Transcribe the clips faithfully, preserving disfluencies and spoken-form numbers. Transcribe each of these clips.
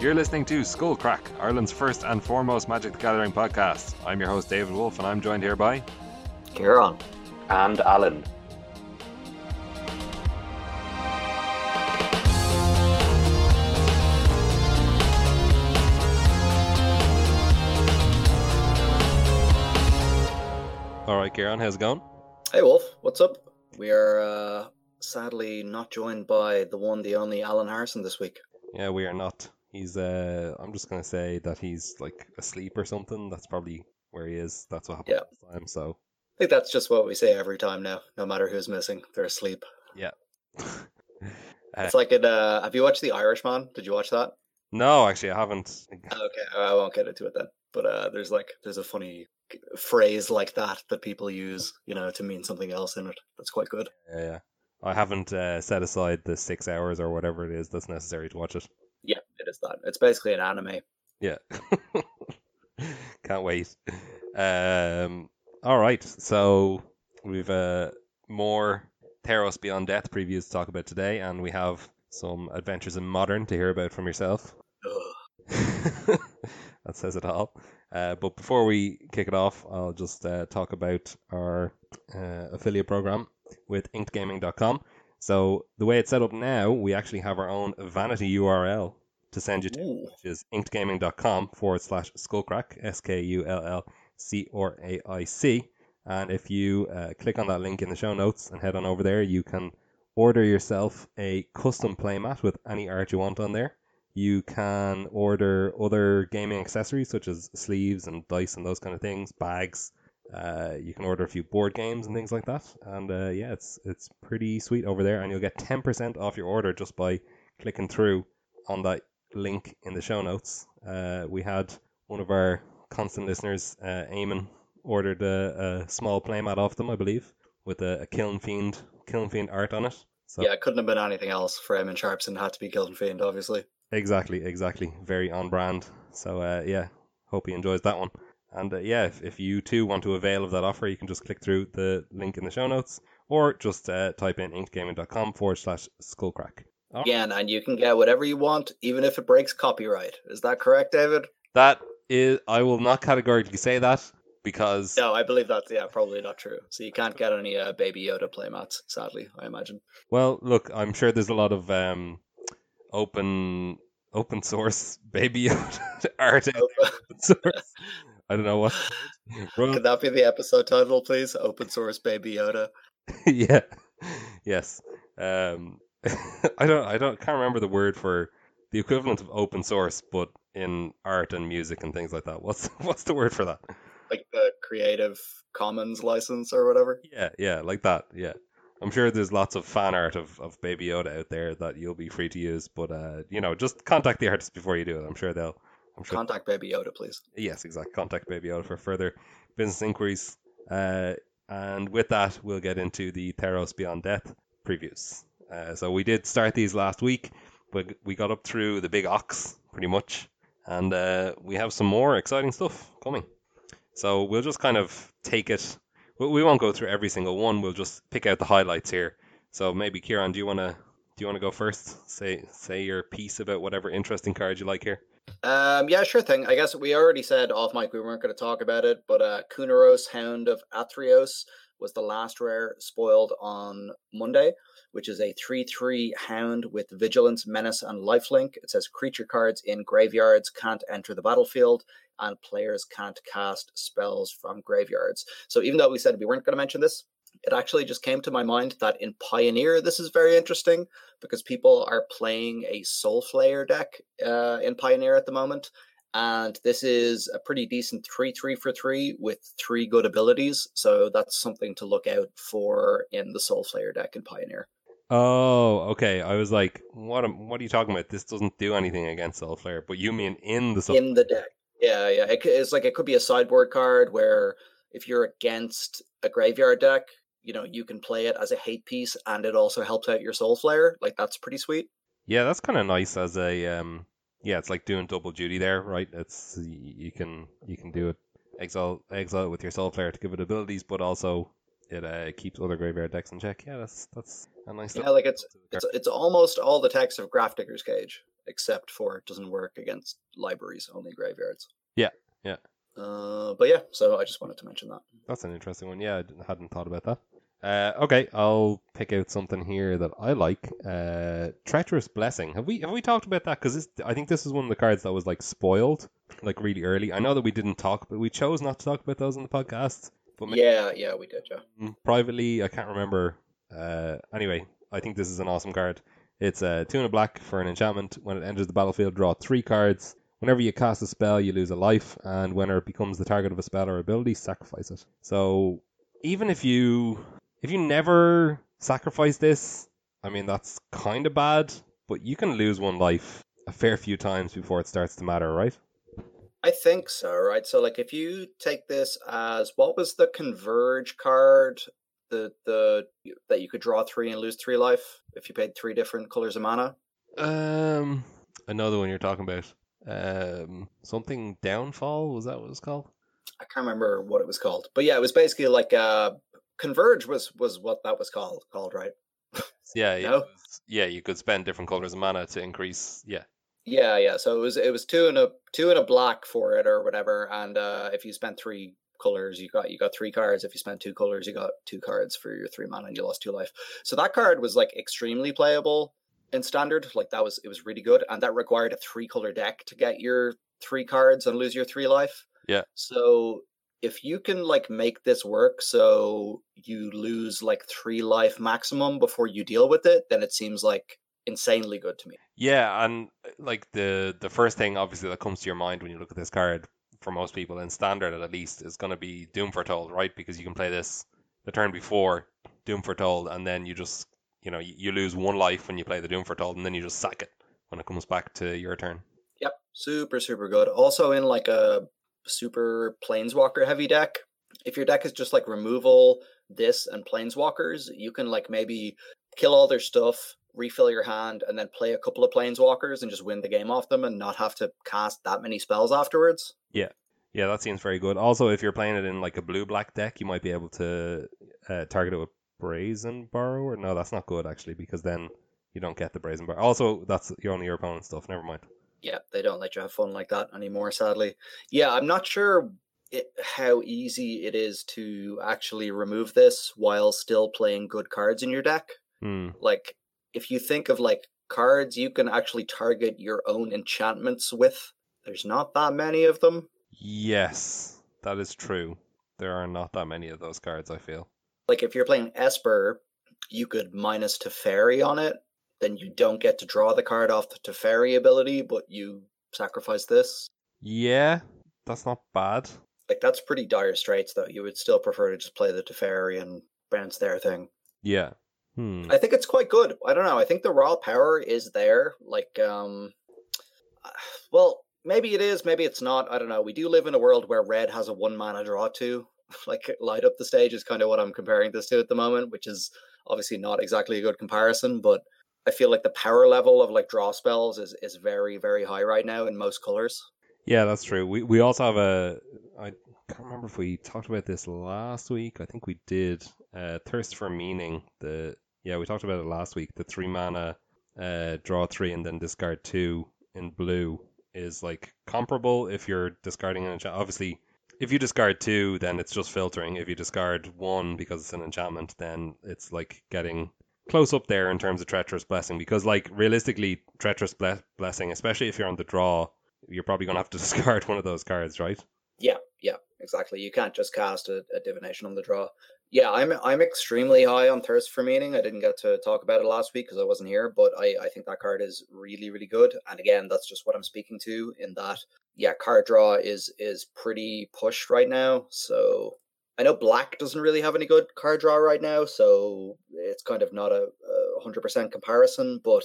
You're listening to Skullcrack, Ireland's first and foremost Magic the Gathering podcast. I'm your host, David Wolf, and I'm joined here by... Ciarán. And Alan. Alright, Ciarán, how's it going? Hey Wolf, what's up? We are uh, sadly not joined by the one, the only Alan Harrison this week. Yeah, we are not. He's, uh, I'm just going to say that he's like asleep or something. That's probably where he is. That's what happened yeah. last time, so. I think that's just what we say every time now. No matter who's missing, they're asleep. Yeah. It's like in, uh, have you watched The Irishman? Did you watch that? No, actually I haven't. Okay, I won't get into it then. But uh, there's like, there's a funny phrase like that that people use, you know, to mean something else in it. That's quite good. Yeah, yeah. I haven't uh, set aside the six hours or whatever it is that's necessary to watch it. Yeah, it is that. It's basically an anime. Yeah. Can't wait. Um, all right, so we've uh, more Theros Beyond Death previews to talk about today, and we have some adventures in Modern to hear about from yourself. That says it all. Uh, but before we kick it off, I'll just uh, talk about our uh, affiliate program with Inked Gaming dot com. So the way it's set up now, we actually have our own vanity U R L to send you to, Ooh. which is Inked Gaming dot com forward slash Skullcrack, S K U L L C R A I C. And if you uh, click on that link in the show notes and head on over there, you can order yourself a custom playmat with any art you want on there. You can order other gaming accessories such as sleeves and dice and those kind of things, bags. Uh, you can order a few board games and things like that. And uh, yeah, it's it's pretty sweet over there. And you'll get ten percent off your order just by clicking through on that link in the show notes. Uh, we had one of our constant listeners, uh, Eamon, ordered a, a small playmat off them, I believe, with a, a Kilnfiend, Kilnfiend art on it. So, yeah, it couldn't have been anything else for Eamon Sharpson. It had to be Kilnfiend, obviously. Exactly, exactly. Very on brand. So uh, yeah, hope he enjoys that one. And uh, yeah, if, if you too want to avail of that offer, you can just click through the link in the show notes or just uh, type in inked gaming dot com forward slash Skullcrack. Right. Yeah, and you can get whatever you want, even if it breaks copyright. Is that correct, David? That is, I will not categorically say that because... No, I believe that's, yeah, probably not true. So you can't get any uh, Baby Yoda playmats, sadly, I imagine. Well, look, I'm sure there's a lot of... Um, Open open source Baby Yoda art. Open source. I don't know what. Could that be the episode title, please? Open source Baby Yoda. Yeah. Yes. Um. I don't. I don't. Can't remember the word for the equivalent of open source, but in art and music and things like that. What's What's the word for that? Like the Creative Commons license or whatever. Yeah. Yeah. Like that. Yeah. I'm sure there's lots of fan art of, of Baby Yoda out there that you'll be free to use, but uh, you know, just contact the artist before you do it. I'm sure they'll. I'm sure contact Baby Yoda, please. Yes, exactly. Contact Baby Yoda for further business inquiries. Uh, and with that, we'll get into the Theros Beyond Death previews. Uh, so we did start these last week, but we got up through the Big Ox pretty much, and uh, we have some more exciting stuff coming. So we'll just kind of take it. We won't go through every single one. We'll just pick out the highlights here. So maybe Ciarán, do you want to do you want to go first? Say say your piece about whatever interesting card you like here. Um, yeah, sure thing. I guess we already said off mic we weren't going to talk about it, but uh, Kunaros, Hound of Athreos, was the last rare spoiled on Monday, which is a three three Hound with Vigilance, Menace, and Lifelink. It says creature cards in graveyards can't enter the battlefield, and players can't cast spells from graveyards. So even though we said we weren't going to mention this, it actually just came to my mind that in Pioneer, this is very interesting because people are playing a Soul Flayer deck uh, in Pioneer at the moment. And this is a pretty decent three three for three with three good abilities. So that's something to look out for in the Soul Flayer deck in Pioneer. Oh, okay. I was like, what am, what are you talking about? This doesn't do anything against Soul Flayer, but you mean in the Soul In the deck. Yeah, yeah. It, it's like it could be a sideboard card where if you're against a graveyard deck, you know, you can play it as a hate piece and it also helps out your Soul Flayer. Like, that's pretty sweet. Yeah, that's kind of nice as a... Um... Yeah, it's like doing double duty there, right? It's you can you can do it, exile exile it with your Soul Flayer to give it abilities, but also It uh, keeps other graveyard decks in check. Yeah, that's that's a nice. Yeah, like it's it's it's almost all the text of Graphdigger's Cage, except for it doesn't work against libraries, only graveyards. Yeah, yeah. Uh, but yeah, so I just wanted to mention that. That's an interesting one. Yeah, I hadn't thought about that. Uh, okay, I'll pick out something here that I like. Uh, Treacherous Blessing. Have we have we talked about that? Because I think this is one of the cards that was like spoiled, like really early. I know that we didn't talk, but we chose not to talk about those in the podcast. But yeah, yeah, we did. Yeah. Privately, I can't remember. Uh, anyway, I think this is an awesome card. It's a uh, two and a black for an enchantment. When it enters the battlefield, draw three cards. Whenever you cast a spell, you lose a life, and whenever it becomes the target of a spell or ability, sacrifice it. So even if you If you never sacrifice this, I mean, that's kind of bad, but you can lose one life a fair few times before it starts to matter, right? I think so, right? So, like, if you take this as, what was the Converge card the the that you could draw three and lose three life if you paid three different colors of mana? Um, another one you're talking about. Um, something Downfall, was that what it was called? I can't remember what it was called. But yeah, it was basically like a... Converge was, was what that was called, called right? yeah, yeah, no? yeah. You could spend different colors of mana to increase. Yeah, yeah, yeah. So it was it was two and a two and a black for it or whatever. And uh, if you spent three colors, you got you got three cards. If you spent two colors, you got two cards for your three mana, and you lost two life. So that card was like extremely playable in Standard. Like that was it was really good, and that required a three color deck to get your three cards and lose your three life. Yeah. So if you can like make this work so you lose like three life maximum before you deal with it, then it seems like insanely good to me. Yeah, and like the the first thing obviously that comes to your mind when you look at this card for most people in Standard at least is going to be Doom Foretold, right? Because you can play this the turn before Doom Foretold, and then you just, you know, you lose one life when you play the Doom Foretold, and then you just sack it when it comes back to your turn. Yep, super super good. Also in like a super planeswalker heavy deck, if your deck is just like removal, this and planeswalkers, you can like maybe kill all their stuff, refill your hand, and then play a couple of planeswalkers and just win the game off them and not have to cast that many spells afterwards. Yeah, yeah, that seems very good. Also, if you're playing it in like a blue black deck, you might be able to uh, target it with Brazen Borrower. No, that's not good actually, because then you don't get the Brazen Borrower. Also, that's your only your opponent's stuff. Never mind. Yeah, they don't let you have fun like that anymore, sadly. Yeah, I'm not sure it, how easy it is to actually remove this while still playing good cards in your deck. Mm. Like, if you think of, like, cards you can actually target your own enchantments with, there's not that many of them. Yes, that is true. There are not that many of those cards, I feel. Like, if you're playing Esper, you could minus Teferi on it. Then you don't get to draw the card off the Teferi ability, but you sacrifice this. Yeah, that's not bad. Like, that's pretty dire straits, though. You would still prefer to just play the Teferi and bounce their thing. Yeah. Hmm. I think it's quite good. I don't know. I think the raw power is there. Like, um... well, maybe it is, maybe it's not. I don't know. We do live in a world where red has a one-mana draw to. Like, light up the stage is kind of what I'm comparing this to at the moment, which is obviously not exactly a good comparison, but I feel like the power level of like draw spells is, is very, very high right now in most colors. Yeah, that's true. We we also have a, I can't remember if we talked about this last week. I think we did. Uh, Thirst for Meaning. The yeah, we talked about it last week. The three mana, uh, draw three and then discard two in blue is like comparable if you're discarding an enchantment. Obviously, if you discard two, then it's just filtering. If you discard one because it's an enchantment, then it's like getting close up there in terms of Treacherous Blessing, because like realistically Treacherous ble- Blessing, especially if you're on the draw, you're probably going to have to discard one of those cards, right? Yeah, yeah, exactly. You can't just cast a, a divination on the draw. Yeah, I'm I'm extremely high on Thirst for Meaning. I didn't get to talk about it last week because I wasn't here, but I, I think that card is really, really good. And again, that's just what I'm speaking to in that, yeah, card draw is is pretty pushed right now, so I know black doesn't really have any good card draw right now, so it's kind of not a, a one hundred percent comparison, but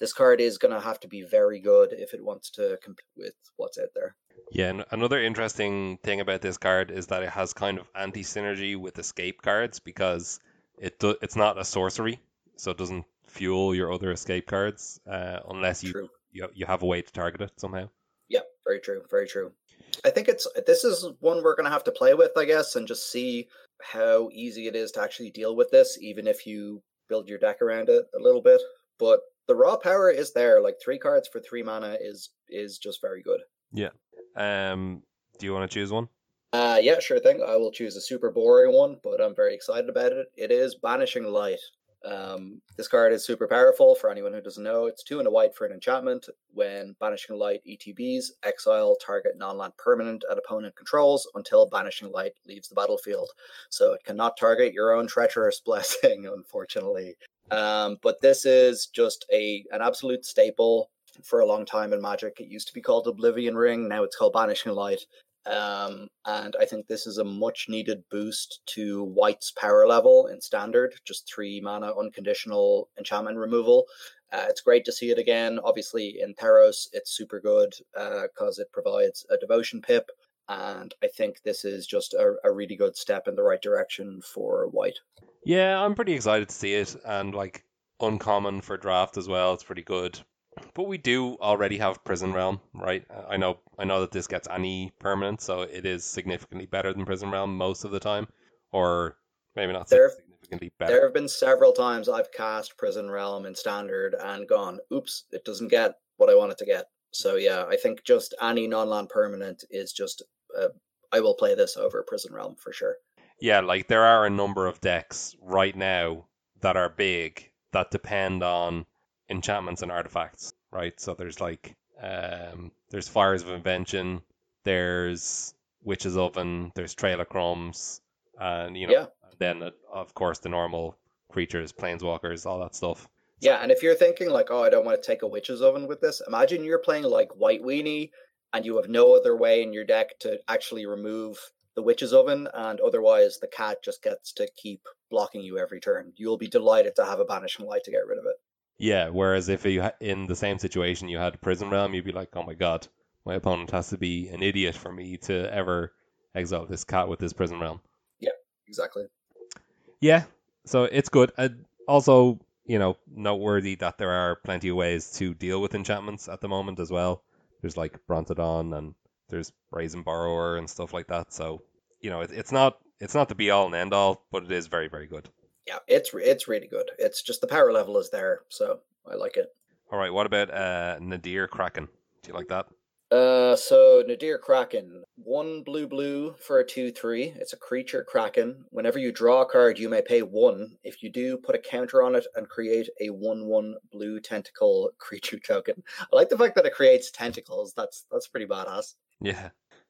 this card is going to have to be very good if it wants to compete with what's out there. Yeah, and another interesting thing about this card is that it has kind of anti-synergy with escape cards, because it do- it's not a sorcery, so it doesn't fuel your other escape cards uh, unless you, you you have a way to target it somehow. Yeah, very true, very true. I think it's this is one we're going to have to play with, I guess, and just see how easy it is to actually deal with this, even if you build your deck around it a little bit. But the raw power is there. Like, three cards for three mana is is just very good. Yeah. Um, do you want to choose one? Uh, yeah, sure thing. I will choose a super boring one, but I'm very excited about it. It is Banishing Light. Um, this card is super powerful. For anyone who doesn't know, it's two and a white for an enchantment. When Banishing Light E T Bs, exile target non-land permanent at opponent controls until Banishing Light leaves the battlefield. So it cannot target your own Treacherous Blessing, unfortunately. Um, but this is just a an absolute staple for a long time in Magic. It used to be called Oblivion Ring. Now it's called Banishing Light. Um, and I think this is a much needed boost to White's power level in Standard, just three mana unconditional enchantment removal. Uh, it's great to see it again. Obviously in Theros, it's super good because uh, it provides a devotion pip. And I think this is just a, a really good step in the right direction for White. Yeah, I'm pretty excited to see it. And like uncommon for draft as well. It's pretty good. But we do already have Prison Realm, right? I know I know that this gets any permanent, so it is significantly better than Prison Realm most of the time. Or maybe not there, significantly better. There have been several times I've cast Prison Realm in Standard and gone, oops, it doesn't get what I want it to get. So yeah, I think just any non-land permanent is just, uh, I will play this over Prison Realm for sure. Yeah, like there are a number of decks right now that are big that depend on enchantments and artifacts, right? So there's like um there's Fires of Invention, there's Witch's Oven, there's Trail of Crumbs, and you know, yeah. Then uh, of course the normal creatures, planeswalkers, all that stuff. So, yeah, and if you're thinking like, oh, I don't want to take a Witch's Oven with this, imagine you're playing like White Weenie and you have no other way in your deck to actually remove the Witch's Oven, and otherwise the cat just gets to keep blocking you every turn. You'll be delighted to have a Banishing Light to get rid of it. Yeah, whereas if you ha- in the same situation you had Prison Realm, you'd be like, oh my god, my opponent has to be an idiot for me to ever exile this cat with this Prison Realm. Yeah, exactly. Yeah, so it's good. Uh, also, you know, noteworthy that there are plenty of ways to deal with enchantments at the moment as well. There's like Brontodon and there's Brazen Borrower and stuff like that. So, you know, it, it's not it's not the be-all and end-all, but it is very, very good. Yeah, it's it's really good. It's just the power level is there, so I like it. All right, what about uh, Nadir Kraken? Do you like that? Uh, so Nadir Kraken, one blue blue for a two three. It's a creature Kraken. Whenever you draw a card, you may pay one. If you do, put a counter on it and create a one one blue tentacle creature token. I like the fact that it creates tentacles. That's that's pretty badass. Yeah.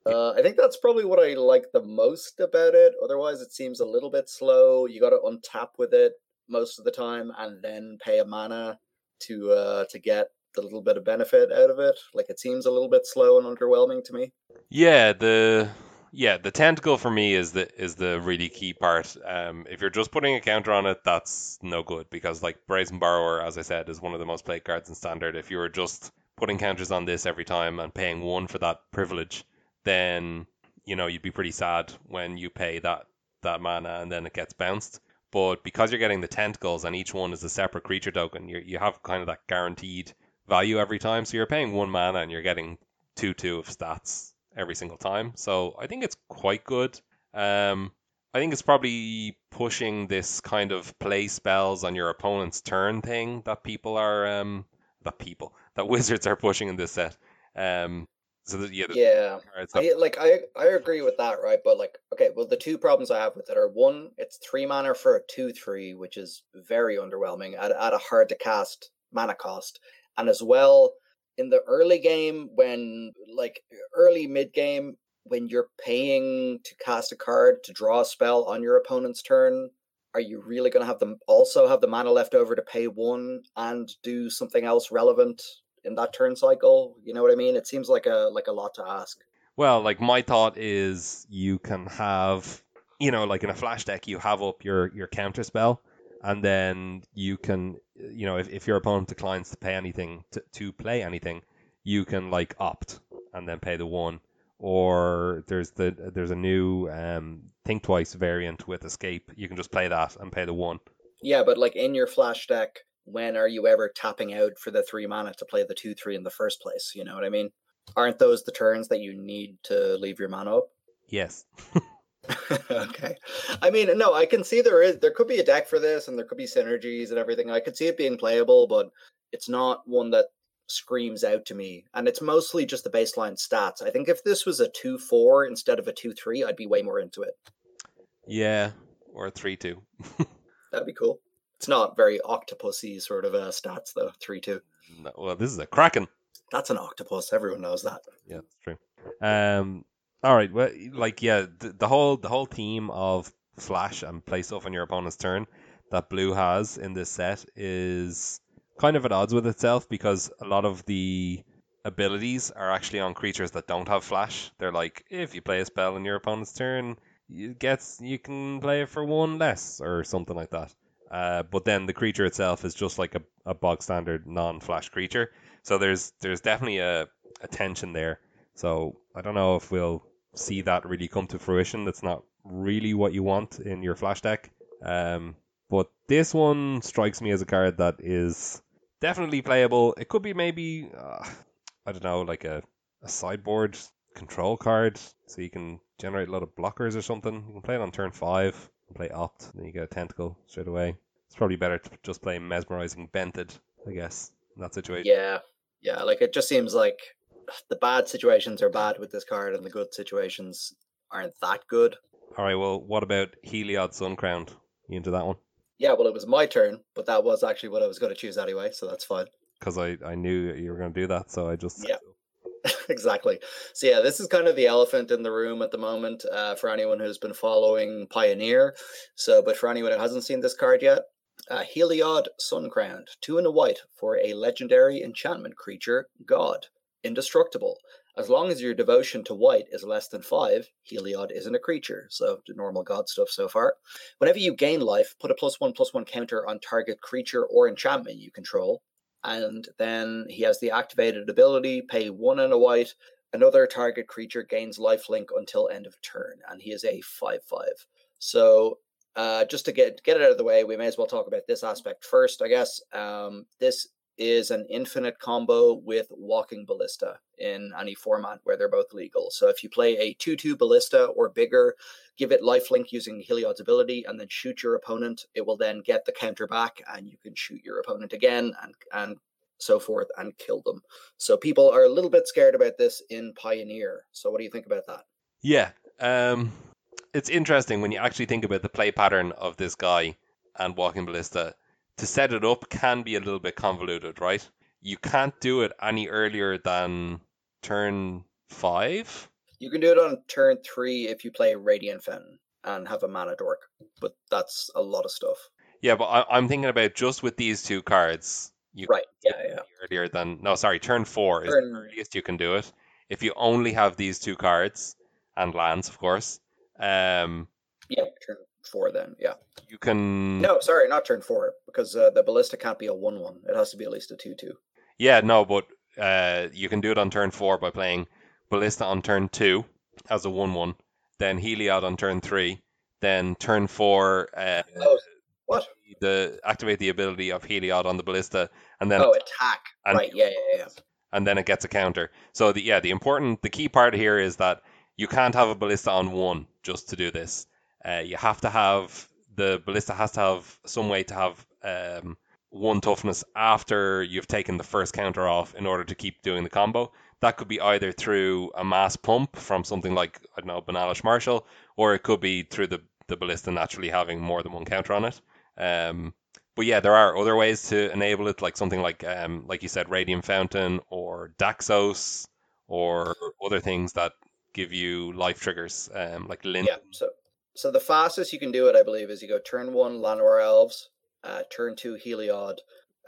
Uh, I think that's probably what I like the most about it. Otherwise, it seems a little bit slow. You got to untap with it most of the time and then pay a mana to uh, to get the little bit of benefit out of it. Like, it seems a little bit slow and underwhelming to me. Yeah, the yeah the tentacle for me is the is the really key part. Um, if you're just putting a counter on it, that's no good because like Brazen Borrower, as I said, is one of the most played cards in Standard. If you were just putting counters on this every time and paying one for that privilege, then, you know, you'd be pretty sad when you pay that, that mana and then it gets bounced. But because you're getting the tentacles and each one is a separate creature token, you you have kind of that guaranteed value every time. So you're paying one mana and you're getting two two of stats every single time. So I think it's quite good. Um, I think it's probably pushing this kind of play spells on your opponent's turn thing that people are, um, that people, that wizards are pushing in this set. Um, So the, yeah, the, yeah. Right, so. I, like I, I agree with that, right? But like, okay, well, the two problems I have with it are one, it's three mana for a two three, which is very underwhelming at, at a hard to cast mana cost, and as well in the early game when like early mid game when you're paying to cast a card to draw a spell on your opponent's turn. Are you really going to have them also have the mana left over to pay one and do something else relevant in that turn cycle? You know what I mean? It seems like a like a lot to ask. Well, like my thought is you can have, you know, like in a flash deck, you have up your, your counter spell, and then you can, you know, if, if your opponent declines to pay anything, to, to play anything, you can like opt and then pay the one. Or there's the there's a new um, Think Twice variant with Escape. You can just play that and pay the one. Yeah, but like in your flash deck, when are you ever tapping out for the three mana to play the two three in the first place? You know what I mean? Aren't those the turns that you need to leave your mono up? Yes. Okay. I mean, no, I can see there is, there could be a deck for this, and there could be synergies and everything. I could see it being playable, but it's not one that screams out to me. And it's mostly just the baseline stats. I think if this was a two four instead of a two three, I'd be way more into it. Yeah, or a three two. That'd be cool. It's not very octopusy sort of uh, stats, though, three two. No, well, this is a Kraken. That's an octopus. Everyone knows that. Yeah, that's true. Um, all right. Well, like, yeah, the, the whole the whole theme of flash and play stuff on your opponent's turn that blue has in this set is kind of at odds with itself, because a lot of the abilities are actually on creatures that don't have flash. They're like, if you play a spell on your opponent's turn, you gets you can play it for one less or something like that. Uh, but then the creature itself is just like a, a bog standard non-flash creature. So there's there's definitely a, a tension there. So I don't know if we'll see that really come to fruition. That's not really what you want in your flash deck. Um, but this one strikes me as a card that is definitely playable. It could be maybe, uh, I don't know, like a, a sideboard control card. So you can generate a lot of blockers or something. You can play it on turn five. Play Opt, and then you get a Tentacle straight away. It's probably better to just play Mesmerizing Bented, I guess, in that situation. Yeah, yeah, like it just seems like the bad situations are bad with this card, and the good situations aren't that good. All right, well, what about Heliod Sun-Crowned? You into that one? Yeah, well, it was my turn, but that was actually what I was going to choose anyway, so that's fine. Because I, I knew you were going to do that, so I just... Yeah. Exactly. So yeah, this is kind of the elephant in the room at the moment uh, for anyone who's been following Pioneer. So, but for anyone who hasn't seen this card yet, uh, Heliod Sun-Crowned, two and a white for a legendary enchantment creature, God, indestructible. As long as your devotion to white is less than five, Heliod isn't a creature, so the normal God stuff so far. Whenever you gain life, put a plus one plus one counter on target creature or enchantment you control. And then he has the activated ability, pay one and a white. Another target creature gains lifelink until end of turn. And he is a five five. So uh, just to get, get it out of the way, we may as well talk about this aspect first, I guess. Um, this is an infinite combo with Walking Ballista in any format where they're both legal. So if you play a two two Ballista or bigger, give it lifelink using Heliod's ability and then shoot your opponent. It will then get the counter back and you can shoot your opponent again and, and so forth and kill them. So people are a little bit scared about this in Pioneer. So what do you think about that? Yeah, um, it's interesting when you actually think about the play pattern of this guy and Walking Ballista. To set it up can be a little bit convoluted, right? You can't do it any earlier than turn five. You can do it on turn three if you play Radiant Fountain and have a mana dork, but that's a lot of stuff. Yeah, but I, I'm thinking about just with these two cards. You right, yeah, yeah. Earlier than, no, sorry, turn four turn... is the earliest you can do it. If you only have these two cards, and lands, of course. Um, yeah, turn four then, yeah. You can... No, sorry, not turn four, because uh, the Ballista can't be a one one. It has to be at least a two two. Yeah, no, but uh, you can do it on turn four by playing Ballista on turn two as a one one, then Heliod on turn three, then turn four... Uh, oh, what? The, activate the ability of Heliod on the Ballista, and then... Oh, attack. And, right, yeah, yeah, yeah. And then it gets a counter. So, the, yeah, the important... The key part here is that you can't have a Ballista on one just to do this. Uh, you have to have... The Ballista has to have some way to have um, one toughness after you've taken the first counter off in order to keep doing the combo. That could be either through a mass pump from something like, I don't know, Benalish Marshal, or it could be through the, the Ballista naturally having more than one counter on it. Um, but yeah, there are other ways to enable it, like something like, um, like you said, Radiant Fountain or Daxos or other things that give you life triggers, um, like Lint. Yeah, so- So the fastest you can do it, I believe, is you go turn one, Llanowar Elves, uh, turn two, Heliod,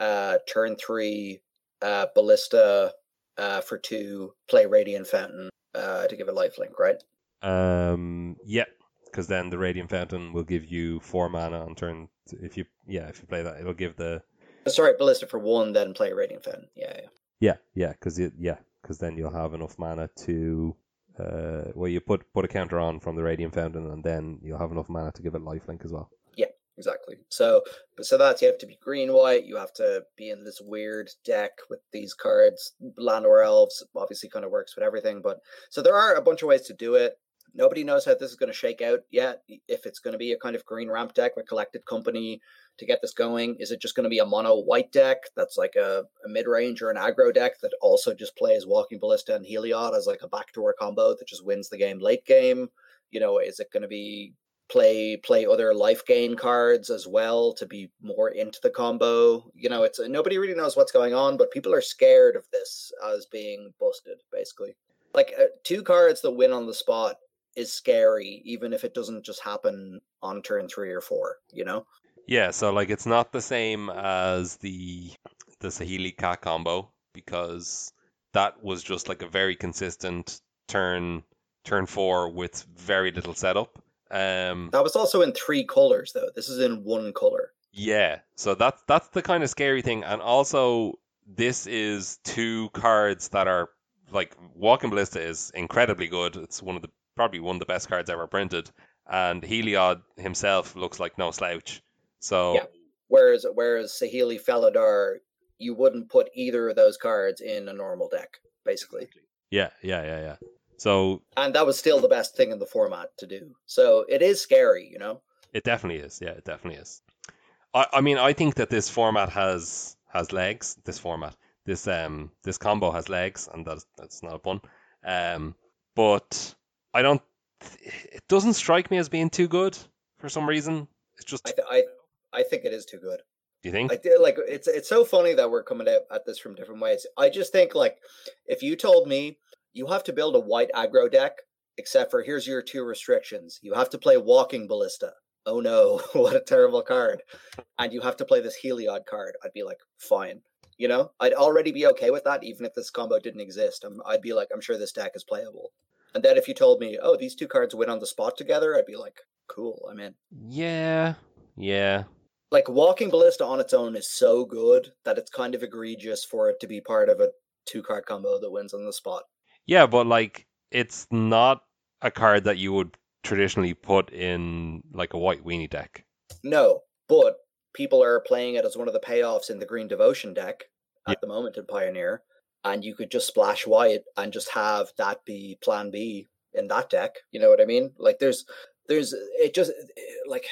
uh, turn three, uh, Ballista uh, for two, play Radiant Fountain uh, to give it lifelink, right? Um, yeah, because then the Radiant Fountain will give you four mana on turn. T- if you, yeah, if you play that, it'll give the. Sorry, Ballista for one, then play Radiant Fountain. Yeah, yeah, yeah, because yeah, yeah, then you'll have enough mana to. Uh, well, you put, put a counter on from the Radiant Fountain, and then you'll have enough mana to give it lifelink as well. Yeah, Exactly. So, but so that you have to be green white. You have to be in this weird deck with these cards. Llanowar Elves obviously kind of works with everything, but so there are a bunch of ways to do it. Nobody knows how this is going to shake out yet. If it's going to be a kind of green ramp deck with Collected Company to get this going, is it just going to be a mono white deck that's like a, a mid range or an aggro deck that also just plays Walking Ballista and Heliod as like a backdoor combo that just wins the game late game? You know, is it going to be play play other life gain cards as well to be more into the combo? You know, it's nobody really knows what's going on, but people are scared of this as being busted basically. Like uh, two cards that win on the spot is scary, even if it doesn't just happen on turn three or four, you know? Yeah, so like it's not the same as the the Saheeli Ka combo, because that was just like a very consistent turn turn four with very little setup. Um, that was also in three colors though. This is in one color. Yeah, so that's that's the kind of scary thing. And also, this is two cards that are like Walking Ballista is incredibly good. It's one of the probably one of the best cards ever printed, and Heliod himself looks like no slouch. So yeah. Whereas whereas Saheeli Felidar, you wouldn't put either of those cards in a normal deck, basically. Yeah, yeah, yeah, yeah. So and that was still the best thing in the format to do. So it is scary, you know. It definitely is. Yeah, it definitely is. I, I mean, I think that this format has has legs. This format, this um, this combo has legs, and that's that's not a pun. Um, but I don't. It doesn't strike me as being too good for some reason. It's just. I th- I, I think it is too good. Do you think? I did, like it's it's so funny that we're coming at, at this from different ways. I just think like if you told me you have to build a white aggro deck, except for here's your two restrictions: you have to play Walking Ballista. Oh no, what a terrible card! And you have to play this Heliod card. I'd be like, fine. You know, I'd already be okay with that, even if this combo didn't exist. I'm, I'd be like, I'm sure this deck is playable. And then if you told me, oh, these two cards win on the spot together, I'd be like, cool, I'm in. Yeah, yeah. Like, Walking Ballista on its own is so good that it's kind of egregious for it to be part of a two-card combo that wins on the spot. Yeah, but, like, it's not a card that you would traditionally put in, like, a white weenie deck. No, but people are playing it as one of the payoffs in the Green Devotion deck at yeah. the moment in Pioneer. And you could just splash white and just have that be plan B in that deck. You know what I mean? Like there's, there's, it just like,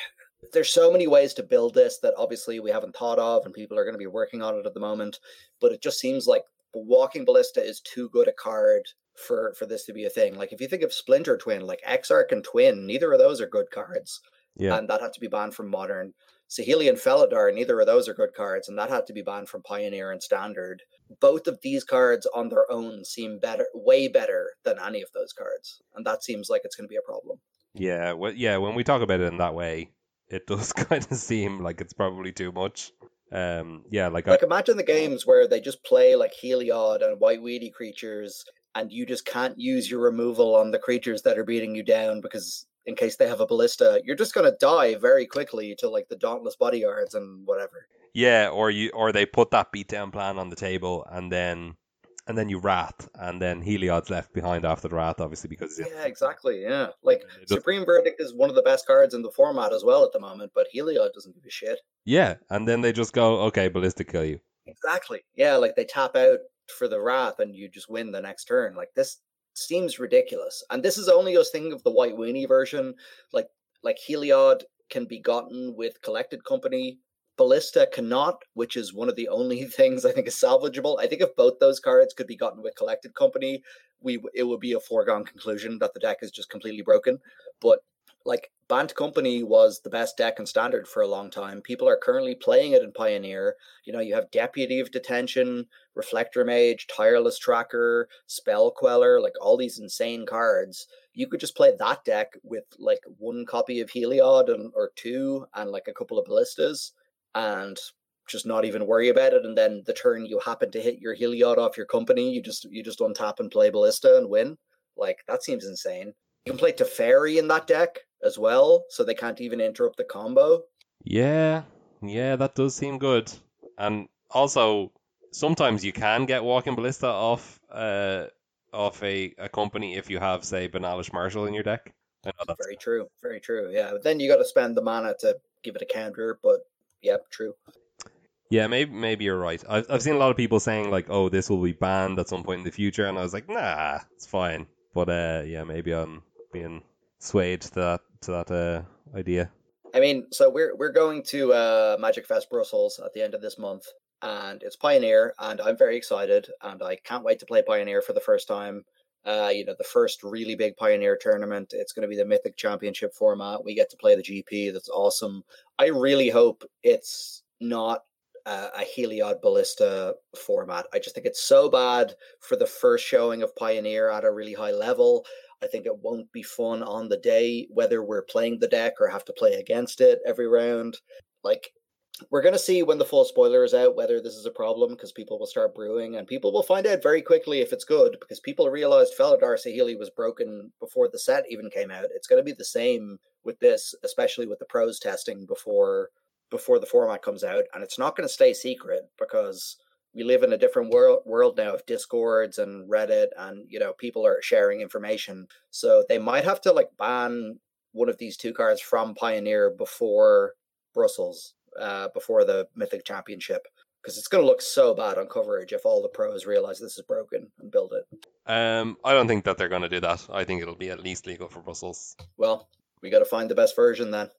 there's so many ways to build this that obviously we haven't thought of and people are going to be working on it at the moment, but it just seems like Walking Ballista is too good a card for, for this to be a thing. Like if you think of Splinter Twin, like Exarch and Twin, neither of those are good cards. Yeah. And that had to be banned from Modern. Saheeli and Felidar, neither of those are good cards, and that had to be banned from Pioneer and Standard. Both of these cards on their own seem better, way better than any of those cards, and that seems like it's going to be a problem. Yeah, well, yeah. When we talk about it in that way, it does kind of seem like it's probably too much. Um, yeah, like like I... imagine the games where they just play like Heliod and White Weedy creatures, and you just can't use your removal on the creatures that are beating you down because, in case they have a ballista, you're just going to die very quickly to like the Dauntless Bodyguards and whatever. Yeah, or you, or they put that beatdown plan on the table, and then, and then you wrath, and then Heliod's left behind after the wrath, obviously because yeah, exactly, yeah. Like Supreme Verdict is one of the best cards in the format as well at the moment, but Heliod doesn't give a shit. Yeah, and then they just go, okay, ballista kill you. Exactly, yeah. Like they tap out for the wrath, and you just win the next turn. Like this seems ridiculous, and this is only us thinking of the White Weenie version. Like, like Heliod can be gotten with Collected Company, Ballista cannot, which is one of the only things I think is salvageable. I think if both those cards could be gotten with Collected Company, we it would be a foregone conclusion that the deck is just completely broken. But like Bant Company was the best deck in Standard for a long time. People are currently playing it in Pioneer. You know, you have Deputy of Detention, Reflector Mage, Tireless Tracker, Spell Queller, like all these insane cards. You could just play that deck with like one copy of Heliod and or two and like a couple of Ballistas and just not even worry about it. And then the turn you happen to hit your Heliod off your company, you just you just untap and play Ballista and win. Like that seems insane. You can play Teferi in that deck as well, so they can't even interrupt the combo. Yeah, yeah, that does seem good. And also, sometimes you can get Walking Ballista off uh, off a, a company if you have, say, Benalish Marshal in your deck. I know that's very true, very true, yeah. But then you got to spend the mana to give it a counter, but yeah, true. Yeah, maybe maybe you're right. I've I've seen a lot of people saying like, oh, this will be banned at some point in the future, and I was like, nah, it's fine. But uh, yeah, maybe I'm being swayed to that to that uh, idea. I mean, so we're we're going to uh, Magic Fest Brussels at the end of this month, and it's Pioneer, and I'm very excited, and I can't wait to play Pioneer for the first time. Uh, you know, the first really big Pioneer tournament. It's going to be the Mythic Championship format. We get to play the G P. That's awesome. I really hope it's not uh, a Heliod Ballista format. I just think it's so bad for the first showing of Pioneer at a really high level. I think it won't be fun on the day, whether we're playing the deck or have to play against it every round. Like, we're going to see when the full spoiler is out whether this is a problem, because people will start brewing, and people will find out very quickly if it's good, because people realized Felidar Saheeli was broken before the set even came out. It's going to be the same with this, especially with the pros testing before before the format comes out, and it's not going to stay secret, because we live in a different world world now of Discords and Reddit, and, you know, people are sharing information. So they might have to, like, ban one of these two cards from Pioneer before Brussels, uh, before the Mythic Championship, because it's going to look so bad on coverage if all the pros realize this is broken and build it. Um, I don't think that they're going to do that. I think it'll be at least legal for Brussels. Well, we got to find the best version then,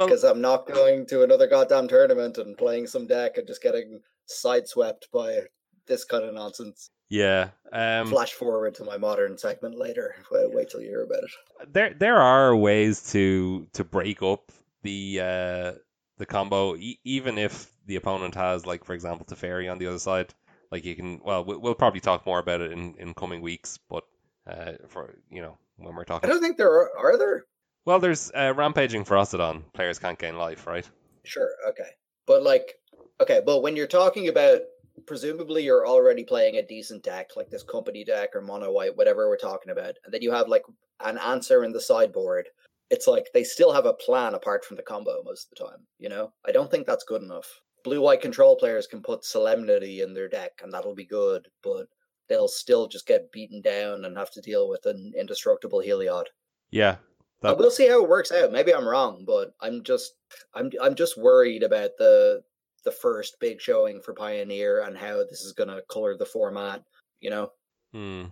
because well, I'm not going to another goddamn tournament and playing some deck and just getting sideswept by this kind of nonsense. Yeah. Um, Flash forward to my modern segment later. Wait, wait till you hear about it. There, there are ways to to break up the uh, the combo, e- even if the opponent has, like, for example, Teferi on the other side. Like, you can. Well, we'll probably talk more about it in, in coming weeks, but uh, for you know. When we're talking, I don't think there are. Are there? Well, there's uh, rampaging for Osadon. Players can't gain life, right? Sure. Okay, but like, okay, but when you're talking about, presumably you're already playing a decent deck, like this company deck or mono white, whatever we're talking about, and then you have like an answer in the sideboard. It's like they still have a plan apart from the combo most of the time. You know, I don't think that's good enough. Blue white control players can put Solemnity in their deck, and that'll be good, but they'll still just get beaten down and have to deal with an indestructible Heliod. Yeah, that... we'll see how it works out. Maybe I'm wrong, but I'm just, I'm, I'm just worried about the the first big showing for Pioneer and how this is going to color the format. You know. Hmm.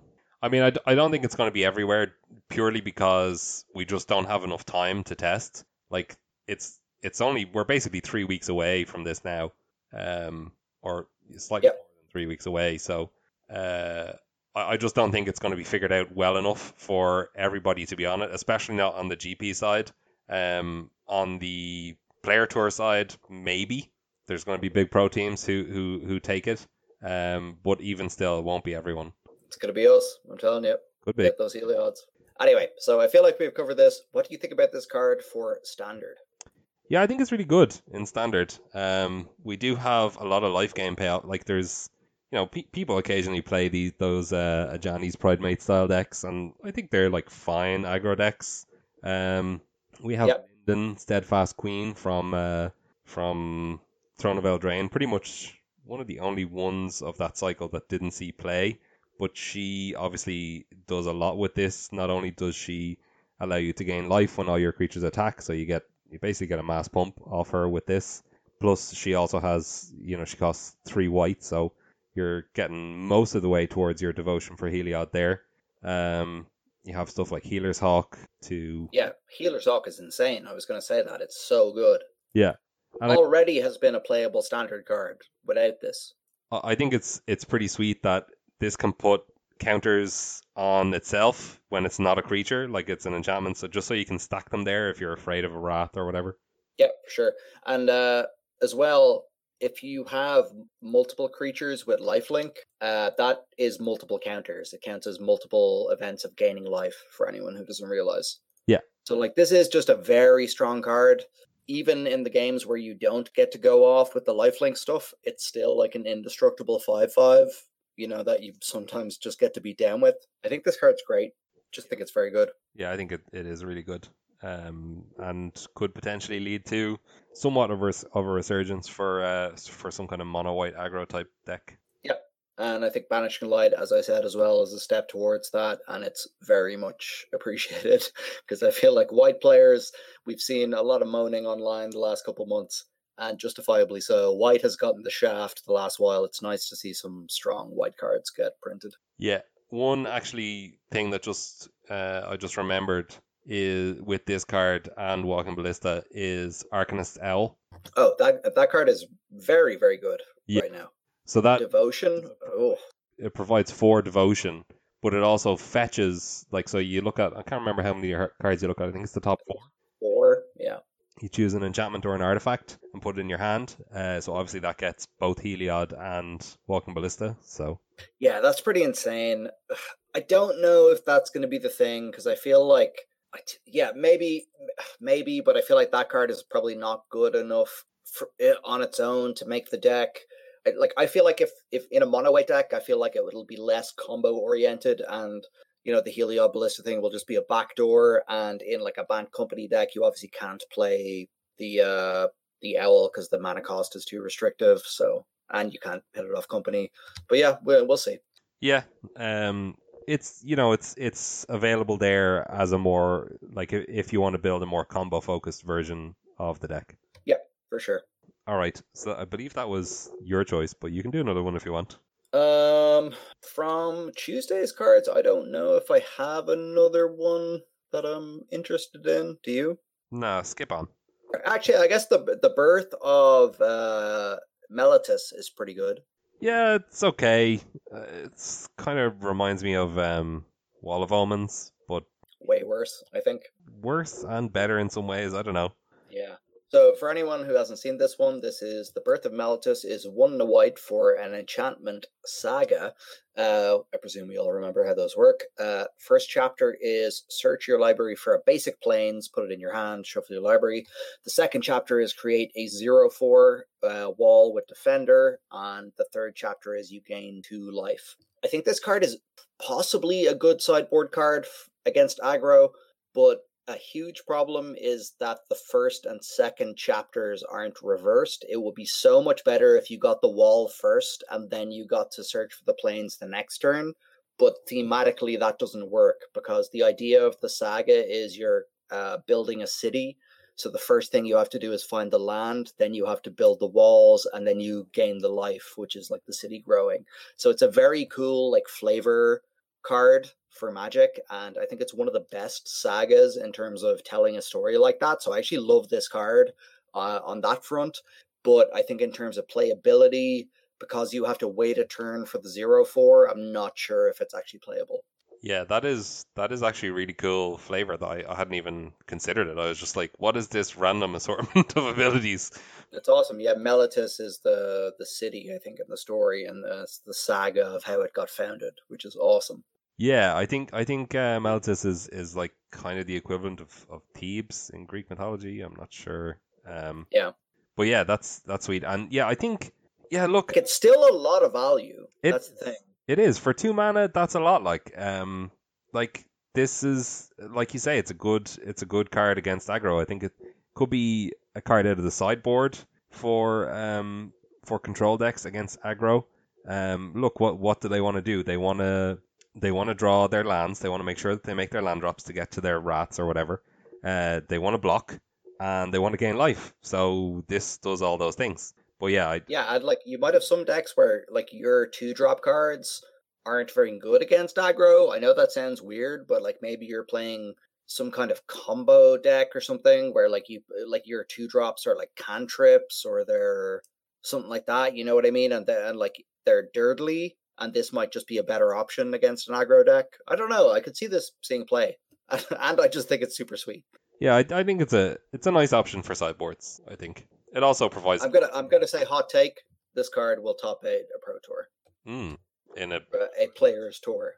I mean, I, d- I don't think it's going to be everywhere purely because we just don't have enough time to test. Like, it's it's only we're basically three weeks away from this now, um, or slightly yep. more than three weeks away. So. Uh, I just don't think it's going to be figured out well enough for everybody to be on it, especially not on the G P side. Um, on the player tour side, maybe there's going to be big pro teams who who who take it. Um, but even still, it won't be everyone. It's going to be us. I'm telling you. Could be. Get those Heliods. Anyway, so I feel like we've covered this. What do you think about this card for Standard? Yeah, I think it's really good in Standard. Um, we do have a lot of life game payout. Like, there's. You know, pe- people occasionally play these those uh, Ajani's Pride Mate style decks, and I think they're like fine aggro decks. Um, we have yep. Linden, Steadfast Queen from uh, from Throne of Eldraine, pretty much one of the only ones of that cycle that didn't see play, but she obviously does a lot with this. Not only does she allow you to gain life when all your creatures attack, so you get you basically get a mass pump off her with this. Plus, she also has you know she costs three white, so you're getting most of the way towards your devotion for Heliod there. Um, you have stuff like Healer's Hawk to... Yeah, Healer's Hawk is insane. I was going to say that. It's so good. Yeah. And Already I... has been a playable Standard card without this. I think it's it's pretty sweet that this can put counters on itself when it's not a creature, like it's an enchantment, so just so you can stack them there if you're afraid of a wrath or whatever. Yeah, for sure. And uh, as well... if you have multiple creatures with lifelink, uh, that is multiple counters. It counts as multiple events of gaining life for anyone who doesn't realize. Yeah. So, like, this is just a very strong card. Even in the games where you don't get to go off with the lifelink stuff, it's still like an indestructible five five, you know, that you sometimes just get to be down with. I think this card's great. Just think it's very good. Yeah, I think it, it is really good. Um, and could potentially lead to somewhat of a resurgence for uh, for some kind of mono white aggro type deck. Yeah, And I think Banishing Light, as I said as well, is a step towards that, and it's very much appreciated because I feel like white players, we've seen a lot of moaning online the last couple of months, and justifiably so. White has gotten the shaft the last while. It's nice to see some strong white cards get printed. Yeah, one actually thing that just uh, I just remembered is with this card and Walking Ballista is Arcanist's Owl. Oh, that that card is very, very good yeah. right now. So that devotion, oh. It provides four devotion, but it also fetches, like, so you look at, I can't remember how many cards you look at, I think it's the top four. Four, yeah. You choose an enchantment or an artifact and put it in your hand. Uh, so obviously that gets both Heliod and Walking Ballista, so. Yeah, that's pretty insane. I don't know if that's going to be the thing, because I feel like, yeah, maybe, maybe, but I feel like that card is probably not good enough for, on its own to make the deck. Like, I feel like if, if in a mono white deck, I feel like it will be less combo oriented, and you know the Heliod Ballista thing will just be a backdoor. And in like a banned company deck, you obviously can't play the uh, the owl because the mana cost is too restrictive. So, and you can't hit it off company. But yeah, we'll, we'll see. Yeah, um, it's you know it's it's available there as a more like if you want to build a more combo focused version of the deck. Yeah, for sure. All right, so I believe that was your choice, but you can do another one if you want. Um, from Tuesday's cards, I don't know if I have another one that I'm interested in. Do you? No, skip on. Actually, I guess the the birth of uh, Meletus is pretty good. Yeah, it's okay. Uh, it's kind of reminds me of um, Wall of Omens, but... way worse, I think. Worse and better in some ways, I don't know. Yeah. So for anyone who hasn't seen this one, this is The Birth of Meletus, is one in a white for an enchantment saga. Uh, I presume we all remember how those work. Uh, first chapter is search your library for a basic planes, put it in your hand, shuffle your library. The second chapter is create a zero four uh, wall with defender. And the third chapter is you gain two life. I think this card is possibly a good sideboard card against aggro, but... a huge problem is that the first and second chapters aren't reversed. It would be so much better if you got the wall first and then you got to search for the planes the next turn. But thematically, that doesn't work because the idea of the saga is you're uh, building a city. So the first thing you have to do is find the land, then you have to build the walls, and then you gain the life, which is like the city growing. So it's a very cool like flavor card for Magic, and I think it's one of the best sagas in terms of telling a story like that. So I actually love this card uh, on that front, but I think in terms of playability, because you have to wait a turn for the zero four, I'm not sure if it's actually playable. Yeah, that is that is actually really cool flavor that I, I hadn't even considered it. I was just like, what is this random assortment of abilities? That's awesome. Yeah, Meletus is the, the city, I think, in the story, and the, the saga of how it got founded, which is awesome. Yeah, I think I think uh, Meletus is, is like kind of the equivalent of, of Thebes in Greek mythology. I'm not sure. Um, yeah, but yeah, that's that's sweet. And yeah, I think yeah, look, it's still a lot of value. It, that's the thing. It is for two mana. That's a lot. Like um, like this is like you say, it's a good it's a good card against aggro. I think it could be a card out of the sideboard for um for control decks against aggro. Um, look, what what do they want to do? They want to. They want to draw their lands. They want to make sure that they make their land drops to get to their rats or whatever. Uh, they want to block, and they want to gain life. So this does all those things. But yeah, I'd... yeah, I'd like you might have some decks where like your two drop cards aren't very good against aggro. I know that sounds weird, but like maybe you're playing some kind of combo deck or something where like you like your two drops are like cantrips or they're something like that. You know what I mean? And then like they're dirtly. And this might just be a better option against an aggro deck. I don't know. I could see this seeing play. And I just think it's super sweet. Yeah, I, I think it's a it's a nice option for sideboards, I think. It also provides... I'm going to I'm gonna say hot take. This card will top a, a pro tour. Mm, in a... A player's tour.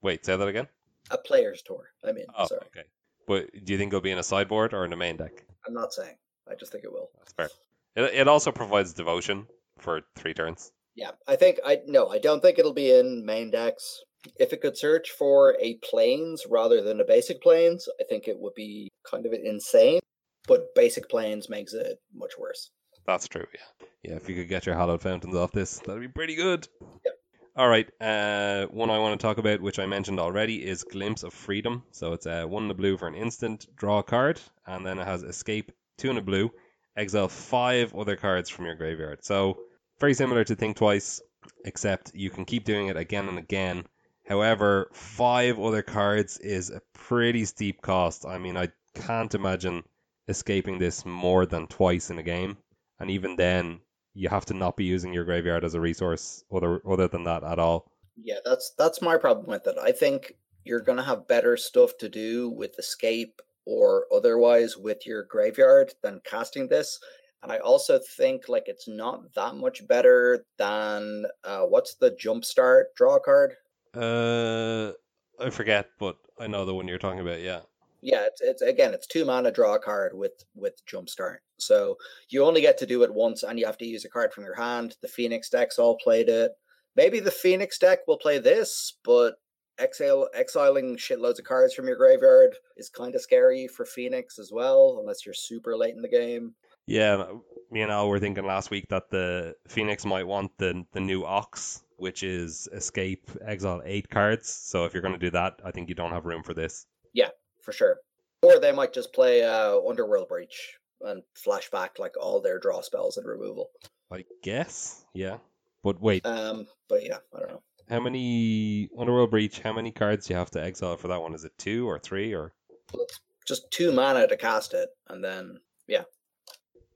Wait, say that again? A player's tour. I mean, oh, sorry. Okay. But do you think it'll be in a sideboard or in a main deck? I'm not saying. I just think it will. That's fair. It, it also provides devotion for three turns. Yeah, I think, I no, I don't think it'll be in main decks. If it could search for a planes rather than a basic planes, I think it would be kind of insane. But basic planes makes it much worse. That's true, yeah. Yeah, if you could get your Hallowed Fountains off this, that'd be pretty good. Yep. All right, uh, one I want to talk about, which I mentioned already, is Glimpse of Freedom. So it's uh, one in the blue for an instant, draw a card, and then it has Escape, two in the blue, exile five other cards from your graveyard. So very similar to Think Twice, except you can keep doing it again and again. However, five other cards is a pretty steep cost. I mean, I can't imagine escaping this more than twice in a game. And even then, you have to not be using your graveyard as a resource other other than that at all. Yeah, that's that's my problem with it. I think you're going to have better stuff to do with Escape or otherwise with your graveyard than casting this. And I also think like it's not that much better than, uh, what's the Jumpstart draw card? Uh, I forget, but I know the one you're talking about, yeah. Yeah, it's, it's again, it's two mana draw a card with with Jumpstart. So you only get to do it once and you have to use a card from your hand. The Phoenix decks all played it. Maybe the Phoenix deck will play this, but exile, exiling shitloads of cards from your graveyard is kind of scary for Phoenix as well, unless you're super late in the game. Yeah, me and Al were thinking last week that the Phoenix might want the, the new Ox, which is Escape, exile eight cards. So if you're going to do that, I think you don't have room for this. Yeah, for sure. Or they might just play uh, Underworld Breach and flash back like all their draw spells and removal. I guess, yeah. But wait. Um, but yeah, I don't know. How many Underworld Breach? How many cards do you have to exile for that one? Is it two or three or? It's just two mana to cast it, and then yeah.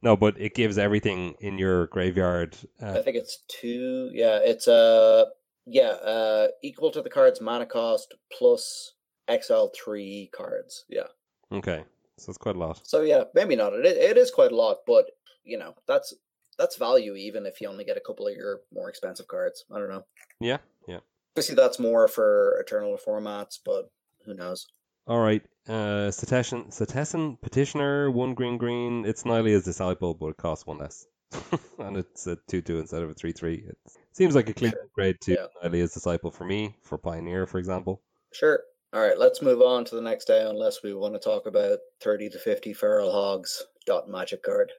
No, but it gives everything in your graveyard. Uh... I think it's two. Yeah, it's uh yeah uh equal to the card's mana cost plus exile three cards. Yeah. Okay. So it's quite a lot. So yeah, maybe not. It it is quite a lot, but you know that's that's value even if you only get a couple of your more expensive cards. I don't know. Yeah, yeah. Obviously, that's more for eternal formats, but who knows? All right, uh, Setessan, Setessan Petitioner, one green green. It's Nihilia's Disciple, but it costs one less, and it's a two two instead of a three three. It seems like a clean upgrade to yeah. Nihilia's Disciple for me, for Pioneer, for example. Sure. All right, let's move on to the next day, unless we want to talk about thirty to fifty feral hogs dot magic card.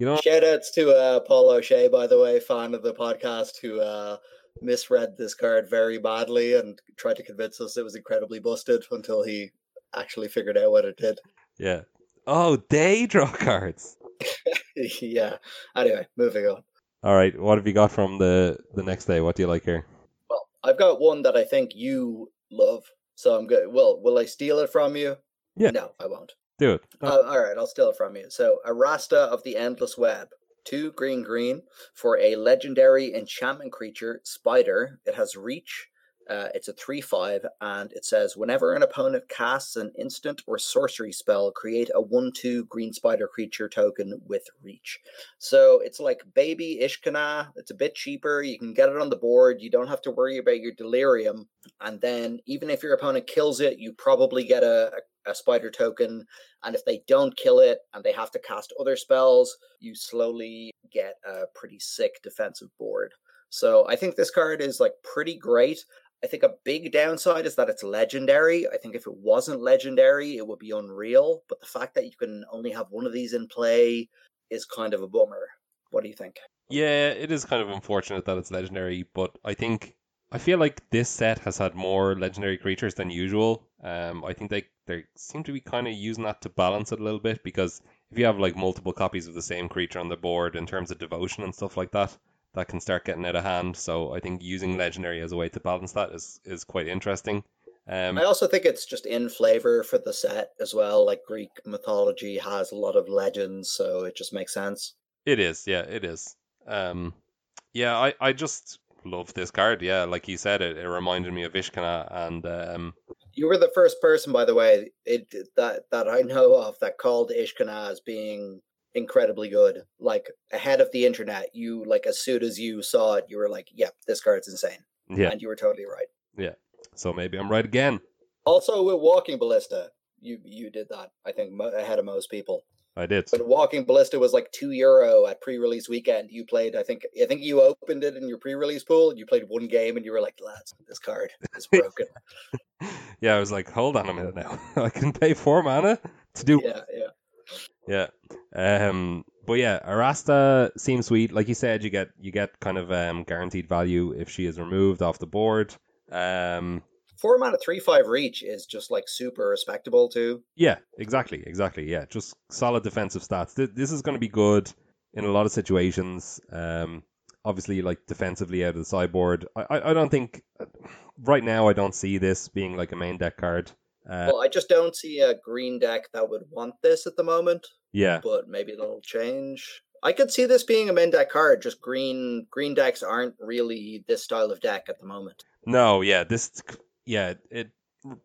You know, shout outs to uh, Paul O'Shea, by the way, fan of the podcast, who uh, misread this card very badly and tried to convince us it was incredibly busted until he actually figured out what it did. Yeah. Oh, they draw cards. Yeah. Anyway, moving on. All right, what have you got from the, the next day? What do you like here? I've got one that I think you love, so I'm good. Well, will I steal it from you? Yeah. No, I won't. Do it. Oh. Uh, all right, I'll steal it from you. So, Arasta of the Endless Web. Two green green for a legendary enchantment creature, Spider. It has reach. Uh, it's a three five, and it says, whenever an opponent casts an instant or sorcery spell, create a one two green spider creature token with reach. So it's like Baby Ishkanah. It's a bit cheaper. You can get it on the board. You don't have to worry about your delirium. And then even if your opponent kills it, you probably get a, a spider token. And if they don't kill it and they have to cast other spells, you slowly get a pretty sick defensive board. So I think this card is like pretty great. I think a big downside is that it's legendary. I think if it wasn't legendary, it would be unreal. But the fact that you can only have one of these in play is kind of a bummer. What do you think? Yeah, it is kind of unfortunate that it's legendary. But I think, I feel like this set has had more legendary creatures than usual. Um, I think they, they seem to be kind of using that to balance it a little bit. Because if you have like multiple copies of the same creature on the board in terms of devotion and stuff like that, that can start getting out of hand. So I think using legendary as a way to balance that is, is quite interesting. Um, I also think it's just in flavor for the set as well. Like Greek mythology has a lot of legends, so it just makes sense. It is. Yeah, it is. Um, yeah, I, I just love this card. Yeah, like you said, it, it reminded me of Ishkanah. And um, you were the first person, by the way, it, that, that I know of that called Ishkanah as being incredibly good, like ahead of the internet. You like as soon as you saw it, you were like, "Yep, yeah, this card's insane." Yeah, and you were totally right. Yeah, so maybe I'm right again. Also, with Walking Ballista, you you did that. I think ahead of most people. I did. But Walking Ballista was like two euro at pre-release weekend. You played, I think, I think you opened it in your pre-release pool. And you played one game, and you were like, "Lads, this card is broken." Yeah, I was like, "Hold on a minute now. I can pay four mana to do." Yeah, yeah. Yeah. Um, but yeah, Arasta seems sweet. Like you said, you get you get kind of um, guaranteed value if she is removed off the board. Um, Four mana, three five reach is just like super respectable too. Yeah, exactly, exactly. Yeah, just solid defensive stats. Th- this is going to be good in a lot of situations. Um, obviously, like defensively out of the sideboard. I, I, I don't think right now. I don't see this being like a main deck card. Uh, well, I just don't see a green deck that would want this at the moment. Yeah, but maybe that'll change. I could see this being a main deck card. Just green green decks aren't really this style of deck at the moment. No, yeah, this, yeah, it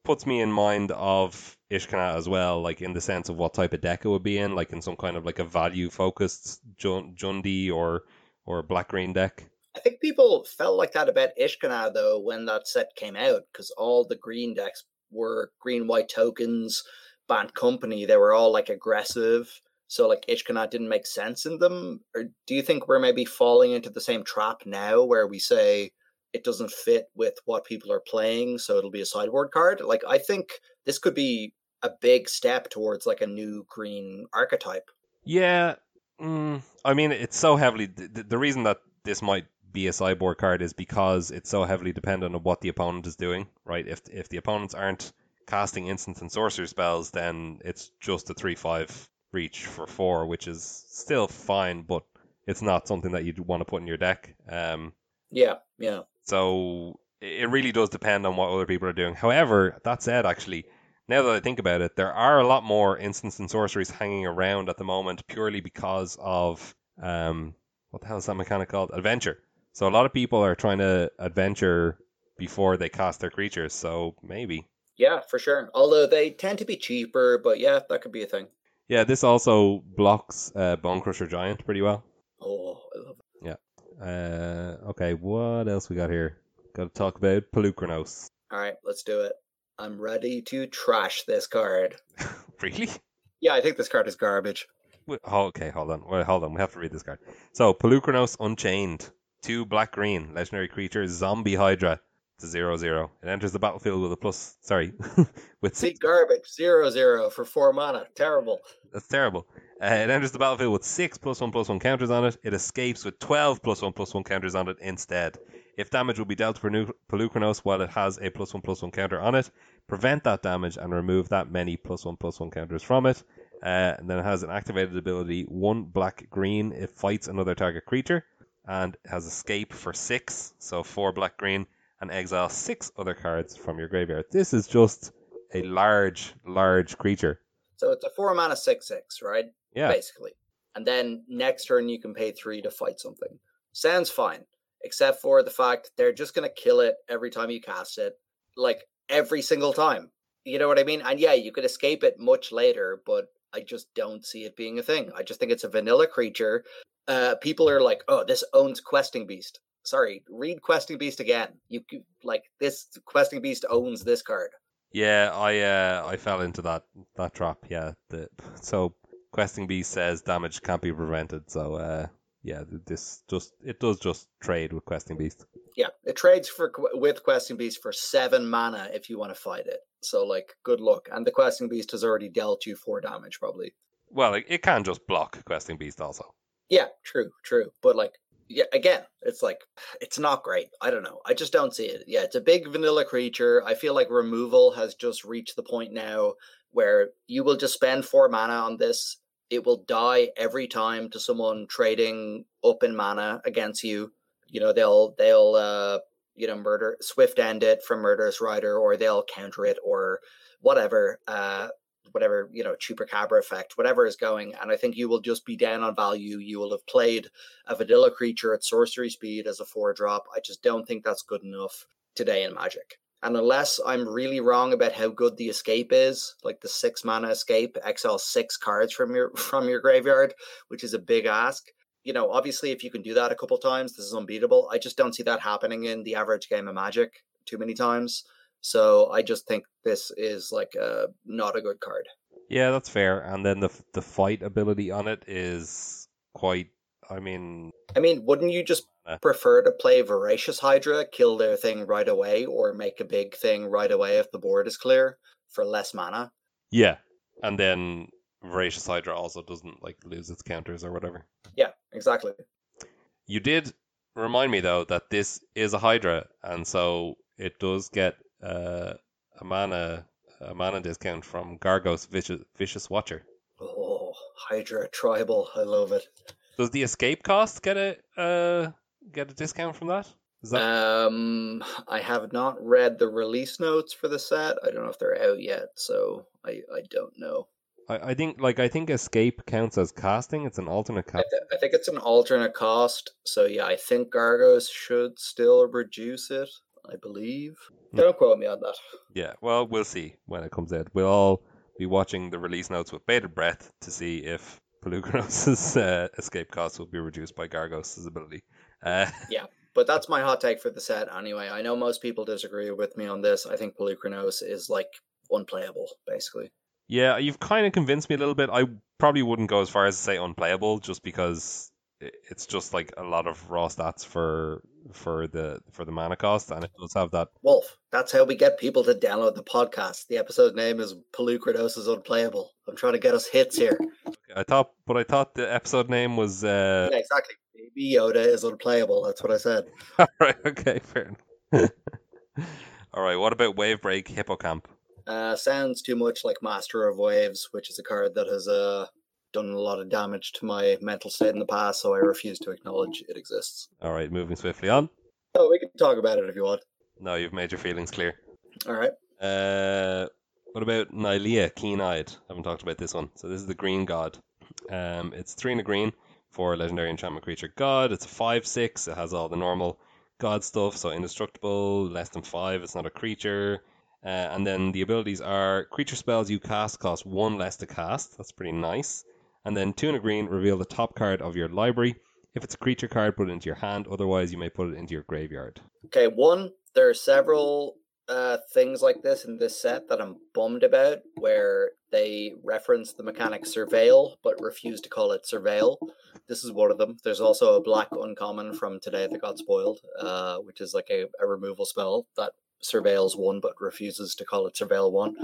puts me in mind of Ishkanah as well, like in the sense of what type of deck it would be in, like in some kind of like a value focused Jundi or or black green deck. I think people felt like that about Ishkanah though when that set came out, because all the green decks were green white tokens, banned company. They were all like aggressive, so like Ishkanah didn't make sense in them. Or do you think we're maybe falling into the same trap now where we say it doesn't fit with what people are playing, so it'll be a sideboard card? Like, I think this could be a big step towards like a new green archetype. Yeah, mm, I mean, it's so heavily the, the reason that this might be a sideboard card is because it's so heavily dependent on what the opponent is doing, right? If if the opponents aren't casting instant and sorcerer spells, then it's just a three five reach for four, which is still fine, but it's not something that you'd want to put in your deck. Um, yeah, yeah. So it really does depend on what other people are doing. However, that said, actually, now that I think about it, there are a lot more instants and sorceries hanging around at the moment purely because of, um, what the hell is that mechanic called? Adventure. So a lot of people are trying to adventure before they cast their creatures, so maybe. Yeah, for sure. Although they tend to be cheaper, but yeah, that could be a thing. Yeah, this also blocks uh, Bonecrusher Giant pretty well. Oh, I love it. Yeah. Uh, okay, what else we got here? Got to talk about Polukranos. All right, let's do it. I'm ready to trash this card. Really? Yeah, I think this card is garbage. Oh, okay, hold on. Wait, hold on, we have to read this card. So, Polukranos Unchained. Two black green legendary creature zombie hydra to zero zero. It enters the battlefield with a plus. Sorry, with six big garbage zero zero for four mana. Terrible. That's terrible. Uh, it enters the battlefield with six plus one plus one counters on it. It escapes with twelve plus one plus one counters on it instead. If damage will be dealt for Polukranos while it has a plus one plus one counter on it, prevent that damage and remove that many plus one plus one counters from it. Uh, and then it has an activated ability, one black green. It fights another target creature. And has escape for six, so four black green, and exile six other cards from your graveyard. This is just a large, large creature. So it's a four mana six six, right? Yeah. Basically. And then next turn you can pay three to fight something. Sounds fine, except for the fact they're just gonna kill it every time you cast it, like every single time. You know what I mean? And yeah, you could escape it much later, but I just don't see it being a thing. I just think it's a vanilla creature. Uh, people are like, oh, this owns Questing Beast. Sorry, read Questing Beast again. You like this Questing Beast owns this card. Yeah, I uh, I fell into that that trap. Yeah, the, so Questing Beast says damage can't be prevented. So uh, yeah, this just it does just trade with Questing Beast. Yeah, it trades for with Questing Beast for seven mana if you want to fight it. So like, good luck. And the Questing Beast has already dealt you four damage probably. Well, it, it can just block Questing Beast also. Yeah, true, true. But like, yeah, again, it's like, it's not great. I don't know. I just don't see it. Yeah, it's a big vanilla creature. I feel like removal has just reached the point now where you will just spend four mana on this. It will die every time to someone trading up in mana against you. You know, they'll, they'll, uh, you know, murder, swift end it from Murderous Rider, or they'll counter it or whatever, uh, whatever, you know, chupacabra effect, whatever is going. And I think you will just be down on value. You will have played a vanilla creature at sorcery speed as a four drop. I just don't think that's good enough today in Magic. And unless I'm really wrong about how good the escape is, like the six mana escape, exile six cards from your from your graveyard, which is a big ask. You know, obviously if you can do that a couple times, this is unbeatable. I just don't see that happening in the average game of Magic too many times. So I just think this is like a, not a good card. Yeah, that's fair. And then the the fight ability on it is quite, I mean... I mean, wouldn't you just uh, prefer to play Voracious Hydra, kill their thing right away, or make a big thing right away if the board is clear for less mana? Yeah, and then Voracious Hydra also doesn't like lose its counters or whatever. Yeah, exactly. You did remind me though that this is a Hydra, and so it does get uh, a mana a mana discount from Gargos Vicious, Vicious Watcher. Oh, Hydra tribal, I love it. Does the escape cost get a uh, get a discount from that? Is that... Um, I have not read the release notes for the set. I don't know if they're out yet, so I, I don't know. I, I think like I think escape counts as casting. It's an alternate cost. I, th- I think it's an alternate cost. So yeah, I think Gargos should still reduce it, I believe. Mm. Don't quote me on that. Yeah, well, we'll see when it comes out. We'll all be watching the release notes with bated breath to see if Polukranos' uh, escape costs will be reduced by Gargos' ability. Uh, yeah, but that's my hot take for the set anyway. I know most people disagree with me on this. I think Polukranos is, like, unplayable, basically. Yeah, you've kind of convinced me a little bit. I probably wouldn't go as far as to say unplayable, just because it's just, like, a lot of raw stats for for the for the mana cost, and it does have that... Wolf, that's how we get people to download the podcast. The episode name is Polukranos is Unplayable. I'm trying to get us hits here. I thought, but I thought the episode name was... Uh... Yeah, exactly. Baby Yoda is unplayable. That's what I said. All right, okay, fair enough. All right, what about Wavebreak Hippocamp? Uh, sounds too much like Master of Waves, which is a card that has uh, done a lot of damage to my mental state in the past, so I refuse to acknowledge it exists. All right, moving swiftly on. Oh, we can talk about it if you want. No, you've made your feelings clear. All right. Uh... What about Nylea, Keen-Eyed? I haven't talked about this one. So this is the Green God. Um, it's three and a green for a legendary enchantment creature God. It's a five six. It has all the normal God stuff. So indestructible, less than five. It's not a creature. Uh, and then the abilities are creature spells you cast cost one less to cast. That's pretty nice. And then two and a green, reveal the top card of your library. If it's a creature card, put it into your hand. Otherwise, you may put it into your graveyard. Okay, one, there are several... Uh, things like this in this set that I'm bummed about, where they reference the mechanic Surveil but refuse to call it Surveil. This is one of them. There's also a black uncommon from Today That Got Spoiled, uh, which is like a, a removal spell that surveils one but refuses to call it Surveil one.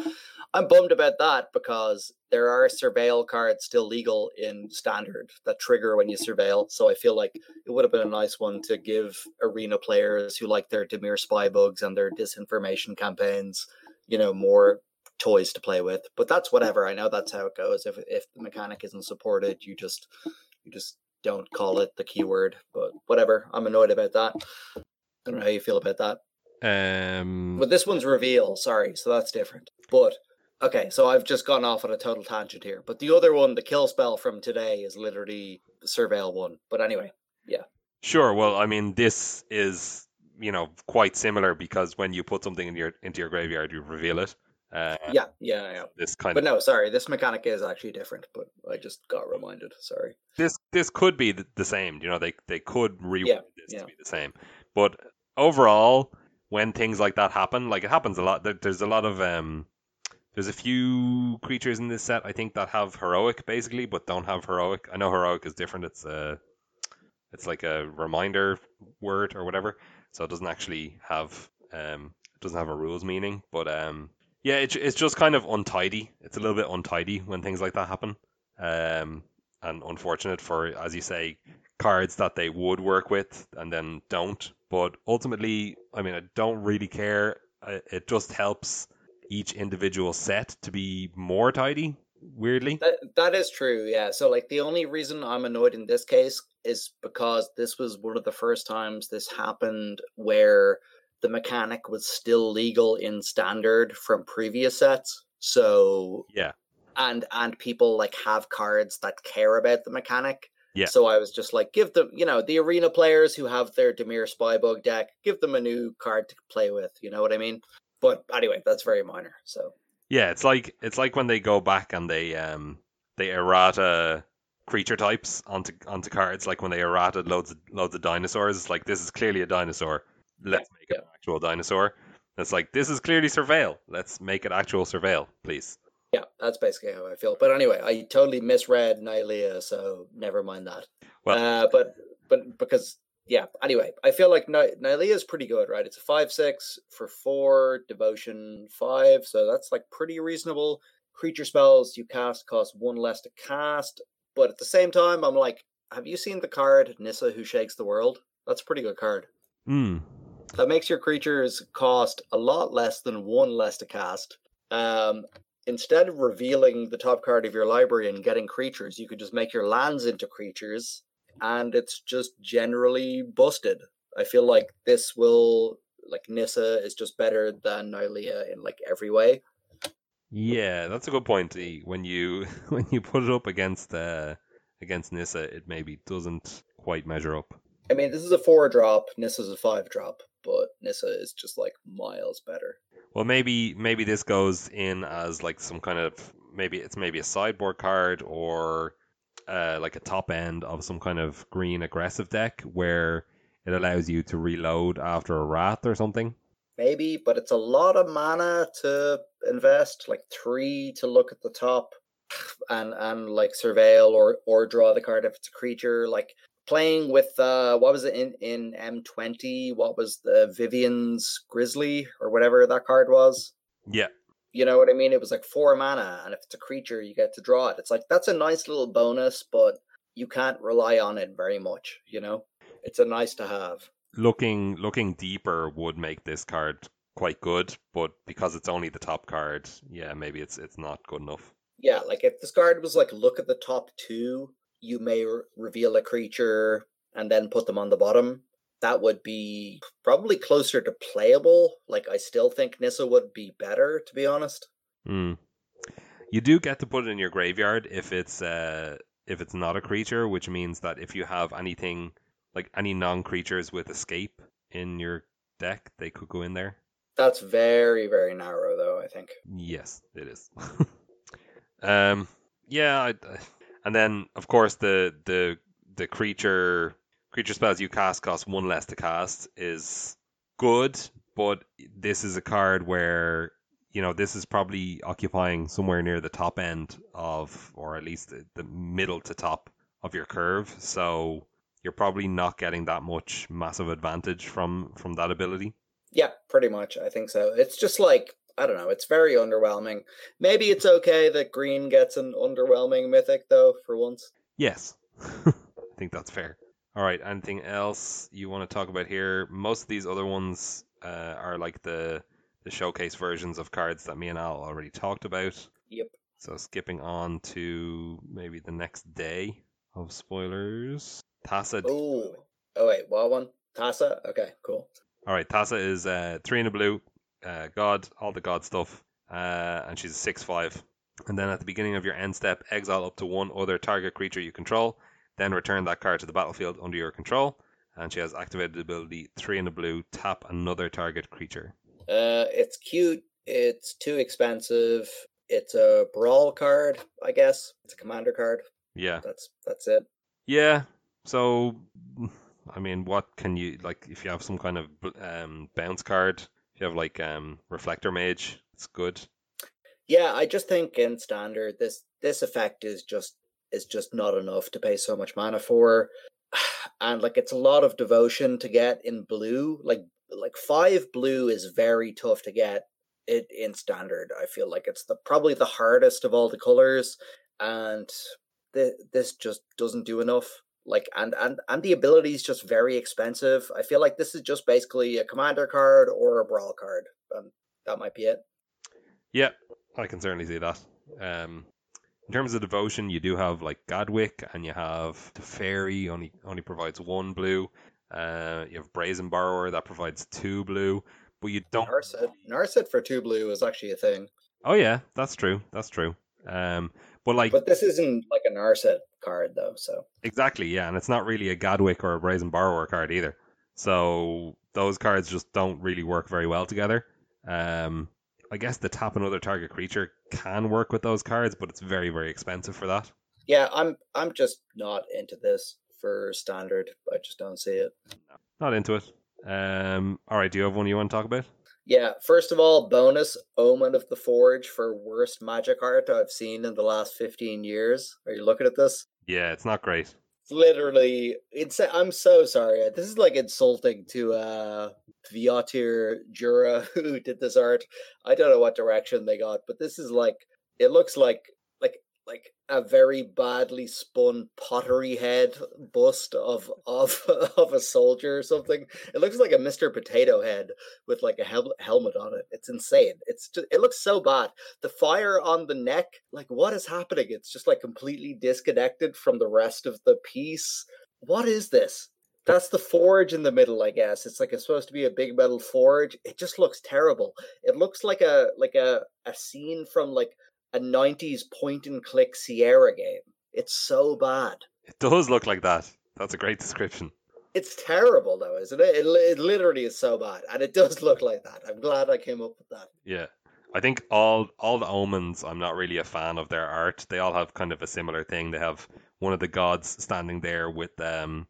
I'm bummed about that because there are Surveil cards still legal in Standard that trigger when you surveil, so I feel like it would have been a nice one to give arena players who like their Dimir spy bugs and their disinformation campaigns, you know, more toys to play with. But that's whatever. I know that's how it goes. If if the mechanic isn't supported, you just you just don't call it the keyword. But whatever. I'm annoyed about that. I don't know how you feel about that. Um, but this one's reveal, sorry, so that's different. But okay, so I've just gone off on a total tangent here. But the other one, the kill spell from Today, is literally Surveil one. But anyway, yeah. Sure. Well, I mean, this is, you know, quite similar because when you put something in your into your graveyard, you reveal it. Uh, yeah, yeah, yeah. This kind but of... no, sorry, this mechanic is actually different. But I just got reminded. Sorry. This this could be the same. You know, they they could rewrite yeah, this yeah. to be the same. But overall, when things like that happen, like it happens a lot. There's a lot of um, there's a few creatures in this set I think that have heroic basically, but don't have heroic. I know heroic is different. It's a, it's like a reminder word or whatever, so it doesn't actually have um, it doesn't have a rules meaning. But um, yeah, it's it's just kind of untidy. It's a little bit untidy when things like that happen, um, and unfortunate for, as you say, cards that they would work with and then don't. But ultimately, I mean, I don't really care. It just helps each individual set to be more tidy, weirdly. That, that is true, yeah. So, like, the only reason I'm annoyed in this case is because this was one of the first times this happened where the mechanic was still legal in Standard from previous sets. So, yeah. And, and people, like, have cards that care about the mechanic. Yeah. So I was just like, give them, you know, the arena players who have their Dimir Spybug deck, give them a new card to play with. You know what I mean? But anyway, that's very minor. So yeah, it's like it's like when they go back and they um they errata creature types onto onto cards. Like when they errata loads of, loads of dinosaurs. It's like, this is clearly a dinosaur. Let's make it yeah. an actual dinosaur. And it's like, this is clearly Surveil. Let's make it actual Surveil, please. Yeah, that's basically how I feel. But anyway, I totally misread Nylea, so never mind that. Well, uh, but but because, yeah, anyway, I feel like Ny- Nylea is pretty good, right? It's a five six for four, devotion five, so that's like pretty reasonable. creature spells you cast cost one less to cast. But at the same time, I'm like, have you seen the card Nissa Who Shakes the World? That's a pretty good card. Mm. That makes your creatures cost a lot less than one less to cast. Um, instead of revealing the top card of your library and getting creatures, you could just make your lands into creatures, and it's just generally busted. I feel like this will, like, Nissa is just better than Nylea in, like, every way. Yeah, that's a good point. E. When you when you put it up against uh, against Nissa, it maybe doesn't quite measure up. I mean, this is a four drop. Nissa's a five drop, but Nissa is just like miles better. Well, maybe maybe this goes in as like some kind of maybe it's maybe a sideboard card or uh, like a top end of some kind of green aggressive deck where it allows you to reload after a wrath or something. Maybe, but it's a lot of mana to invest, like three to look at the top and and like surveil or or draw the card if it's a creature. Like playing with uh, what was it in in M twenty? What was the Vivian's Grizzly or whatever that card was? Yeah, you know what I mean. It was like four mana, and if it's a creature, you get to draw it. It's like that's a nice little bonus, but you can't rely on it very much. You know, it's a nice to have. Looking looking deeper would make this card quite good, but because it's only the top card, yeah, maybe it's it's not good enough. Yeah, like if this card was like look at the top two, you may re- reveal a creature and then put them on the bottom. That would be probably closer to playable. Like I still think Nissa would be better, to be honest. Mm. You do get to put it in your graveyard if it's uh, if it's not a creature, which means that if you have anything. Like, any non-creatures with escape in your deck, they could go in there. That's very, very narrow, though, I think. Yes, it is. um, yeah, I, I, and then, of course, the the, the creature, creature spells you cast cost one less to cast is good, but this is a card where, you know, this is probably occupying somewhere near the top end of, or at least the, the middle to top of your curve, so you're probably not getting that much massive advantage from, from that ability. Yeah, pretty much. I think so. It's just like, I don't know, it's very underwhelming. Maybe it's okay that green gets an underwhelming mythic, though, for once. Yes. I think that's fair. All right, anything else you want to talk about here? Most of these other ones uh, are like the, the showcase versions of cards that me and Al already talked about. Yep. So skipping on to maybe the next day of spoilers. Tassa. Oh, oh wait, what one? Tassa? Okay, cool. All right, Tassa is uh, three in a blue, uh, God, all the God stuff, uh, and she's a six five. And then at the beginning of your end step, exile up to one other target creature you control, then return that card to the battlefield under your control. And she has activated the ability three in a blue, tap another target creature. Uh, it's cute, it's too expensive, it's a brawl card, I guess. It's a commander card. Yeah. That's, that's it. Yeah. So, I mean, what can you, like, if you have some kind of um, bounce card, if you have, like, um, Reflector Mage, it's good. Yeah, I just think in Standard, this this effect is just is just not enough to pay so much mana for. And, like, it's a lot of devotion to get in blue. Like, like five blue is very tough to get it in Standard. I feel like it's the probably the hardest of all the colors. And th- this just doesn't do enough. Like and, and, and the ability is just very expensive. I feel like this is just basically a commander card or a brawl card. Um, that might be it. Yeah, I can certainly see that. Um, in terms of devotion, you do have like Gadwick and you have Teferi, only only provides one blue. Uh, you have Brazen Borrower that provides two blue, but you don't. Narset Narset for two blue is actually a thing. Oh yeah, that's true. That's true. Um, but like, but this isn't like a Narset card though, so exactly, yeah, and it's not really a Gadwick or a Brazen Borrower card either. So those cards just don't really work very well together. Um, I guess the tap another target creature can work with those cards, but it's very, very expensive for that. Yeah, I'm I'm just not into this for Standard. I just don't see it. Not into it. Um, all right, do you have one you want to talk about? Yeah, first of all, bonus Omen of the Forge for worst magic art I've seen in the last fifteen years. Are you looking at this? Yeah, it's not great. It's literally, it's, I'm so sorry. This is like insulting to uh, Viotir Jura, who did this art. I don't know what direction they got, but this is like It looks like like like a very badly spun pottery head bust of of of a soldier or something. It looks like a Mister Potato Head with like a hel- helmet on it. It's insane. It's just, it looks so bad. The fire on the neck, like what is happening? It's just like completely disconnected from the rest of the piece. What is this? That's the forge in the middle, I guess. It's like it's supposed to be a big metal forge. It just looks terrible. It looks like a like a, a scene from like a nineties point and click Sierra game. It's so bad. It does look like that. That's a great description. It's terrible though, isn't it? It, it literally is so bad, and it does look like that. I'm glad I came up with that. Yeah. I think all all the omens, I'm not really a fan of their art. They all have kind of a similar thing. They have one of the gods standing there with um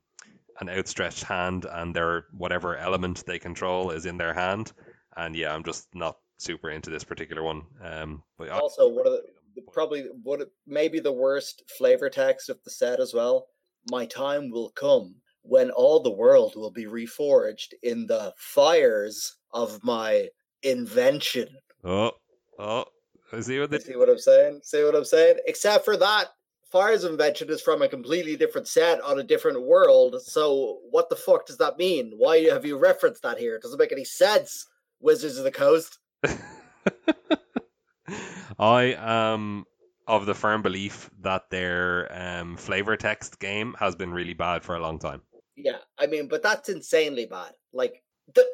an outstretched hand, and their whatever element they control is in their hand. And yeah, I'm just not super into this particular one. Um, but also, one of the probably what maybe the worst flavor text of the set as well. My time will come when all the world will be reforged in the fires of my invention. Oh, oh, I see what they see. What I'm saying? See what I'm saying? Except for that. Fires of Invention is from a completely different set on a different world, so what the fuck does that mean? Why have you referenced that here? It doesn't make any sense, Wizards of the Coast. I am of the firm belief that their um, flavor text game has been really bad for a long time. Yeah, I mean, but that's insanely bad. Like, the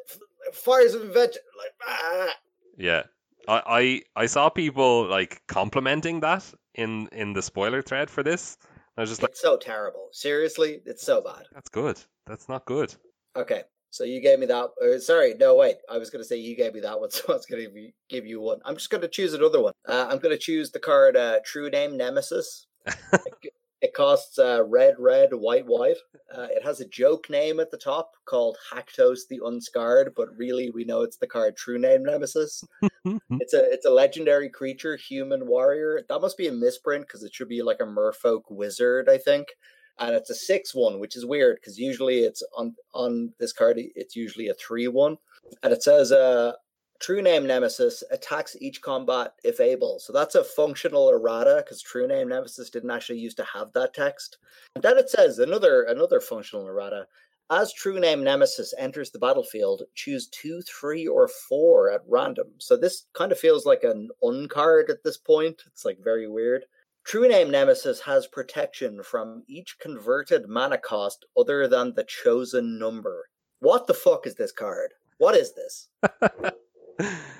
f- Fires of Invention, like, ah! Yeah. I, I I saw people like complimenting that in, in the spoiler thread for this. I was just like, it's so terrible. Seriously, it's so bad. That's good. That's not good. Okay, so you gave me that. Uh, sorry, no wait. I was going to say you gave me that one, so I was going to give you one. I'm just going to choose another one. Uh, I'm going to choose the card uh, True Name Nemesis. it, it costs uh, red, red, white, white. Uh, it has a joke name at the top called Hactos the Unscarred, but really we know it's the card True Name Nemesis. It's a it's a legendary creature, human warrior. That must be a misprint because it should be like a merfolk wizard, I think. And it's a six one, which is weird because usually it's on, on this card, it's usually a three one. And it says, uh, True Name Nemesis attacks each combat if able. So that's a functional errata because True Name Nemesis didn't actually used to have that text. And then it says another another functional errata. As True Name Nemesis enters the battlefield, choose two, three, or four at random. So this kind of feels like an uncard at this point. It's like very weird. True Name Nemesis has protection from each converted mana cost other than the chosen number. What the fuck is this card? What is this?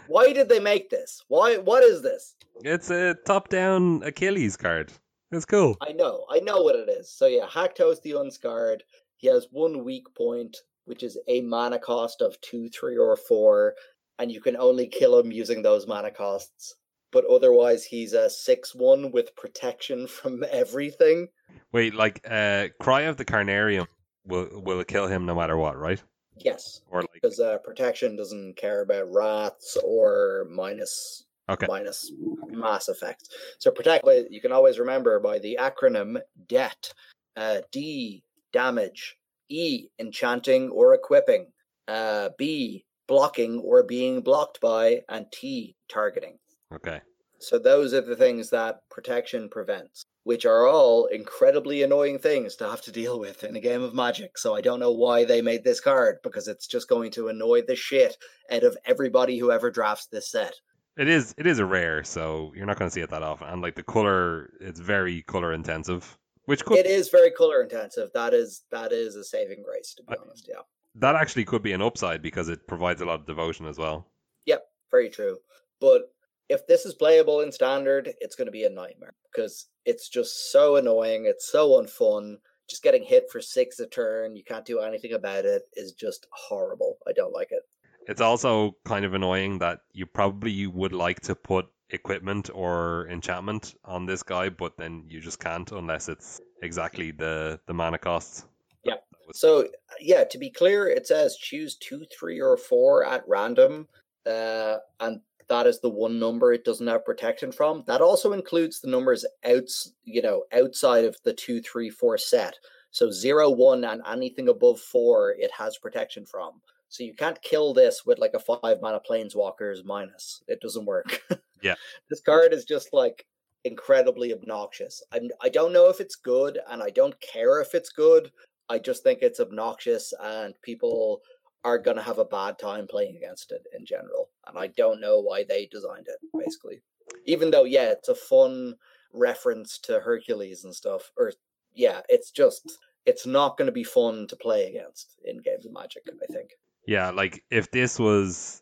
Why did they make this? Why? What is this? It's a top-down Achilles card. It's cool. I know. I know what it is. So yeah, Hactos the Unscarred. He has one weak point, which is a mana cost of two, three, or four, and you can only kill him using those mana costs. But otherwise, he's a six one with protection from everything. Wait, like, uh, Cry of the Carnarium will will kill him no matter what, right? Yes, or like... because uh, protection doesn't care about wraths or minus, okay. minus mass effects. So protect, you can always remember by the acronym D E T, uh, D... damage, E, enchanting or equipping, uh, B, blocking or being blocked by, and T, targeting. Okay. So those are the things that protection prevents, which are all incredibly annoying things to have to deal with in a game of Magic. So I don't know why they made this card, because it's just going to annoy the shit out of everybody who ever drafts this set. It is, it is a rare, so you're not going to see it that often. And like the color, it's very color intensive. Which could... It is very color intensive. That is that is a saving grace, to be I, honest. Yeah, that actually could be an upside because it provides a lot of devotion as well. Yep, very true. But if this is playable in Standard, it's going to be a nightmare because it's just so annoying. It's so unfun. Just getting hit for six a turn, you can't do anything about it, is just horrible. I don't like it. It's also kind of annoying that you probably would like to put equipment or enchantment on this guy, but then you just can't unless it's exactly the the mana costs. Yeah. So yeah, to be clear, it says choose two, three, or four at random, uh, and that is the one number it doesn't have protection from. That also includes the numbers outs, you know, outside of the two, three, four set. So zero, one, and anything above four, it has protection from. So you can't kill this with like a five mana Planeswalker's minus. It doesn't work. Yeah. This card is just like incredibly obnoxious. I'm, I don't know if it's good, and I don't care if it's good. I just think it's obnoxious, and people are going to have a bad time playing against it in general. And I don't know why they designed it, basically. Even though, yeah, it's a fun reference to Hercules and stuff. Or, yeah, it's just, it's not going to be fun to play against in games of Magic, I think. Yeah, like, if this was,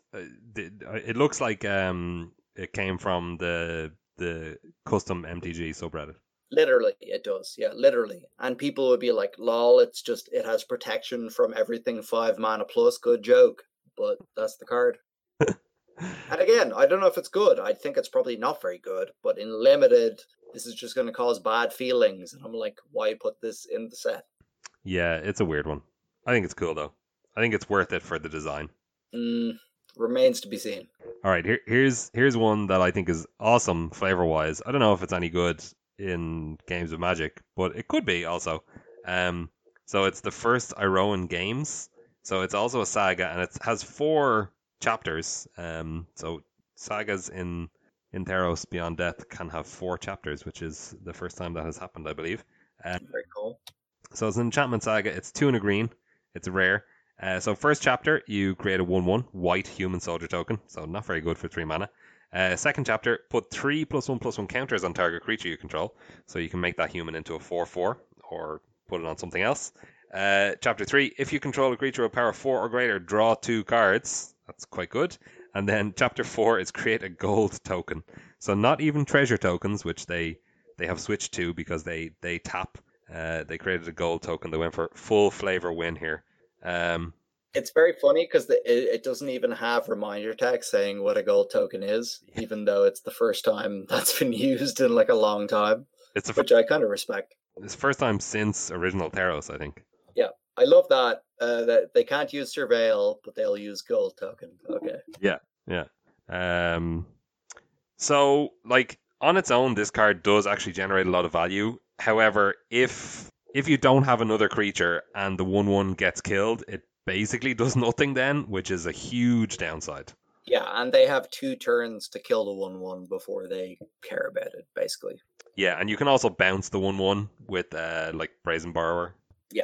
it looks like um, it came from the the custom M T G subreddit. Literally, it does. Yeah, literally. And people would be like, lol, it's just, it has protection from everything five mana plus, good joke. But that's the card. And again, I don't know if it's good. I think it's probably not very good. But in limited, this is just going to cause bad feelings. And I'm like, why put this in the set? Yeah, it's a weird one. I think it's cool, though. I think it's worth it for the design. Mm, remains to be seen. All right, here, here's here's one that I think is awesome flavor-wise. I don't know if it's any good in games of Magic, but it could be also. Um, so it's the first Iroan games. So it's also a saga, and it has four chapters. Um, so sagas in in Theros Beyond Death can have four chapters, which is the first time that has happened, I believe. Um, Very cool. So it's an enchantment saga. It's two and a green. It's rare. Uh, so first chapter, you create a one one white human soldier token, so not very good for three mana. Uh, second chapter, put three plus one plus one counters on target creature you control, so you can make that human into a four four or put it on something else. Uh, chapter three, if you control a creature with power four or greater, draw two cards. That's quite good. And then chapter four is create a gold token. So not even treasure tokens, which they, they have switched to because they, they tap. Uh, they created a gold token. They went for full flavor win here. Um, it's very funny because it, it doesn't even have reminder text saying what a gold token is, yeah. Even though it's the first time that's been used in like a long time, it's a, which I kind of respect. It's the first time since original Theros, I think. Yeah, I love that, uh, that they can't use Surveil, but they'll use gold token. Okay. Yeah, yeah. Um, so, like, on its own, this card does actually generate a lot of value. However, if... If you don't have another creature and the one one gets killed, it basically does nothing then, which is a huge downside. Yeah, and they have two turns to kill the one one before they care about it, basically. Yeah, and you can also bounce the one one with, uh, like, Brazen Borrower. Yeah.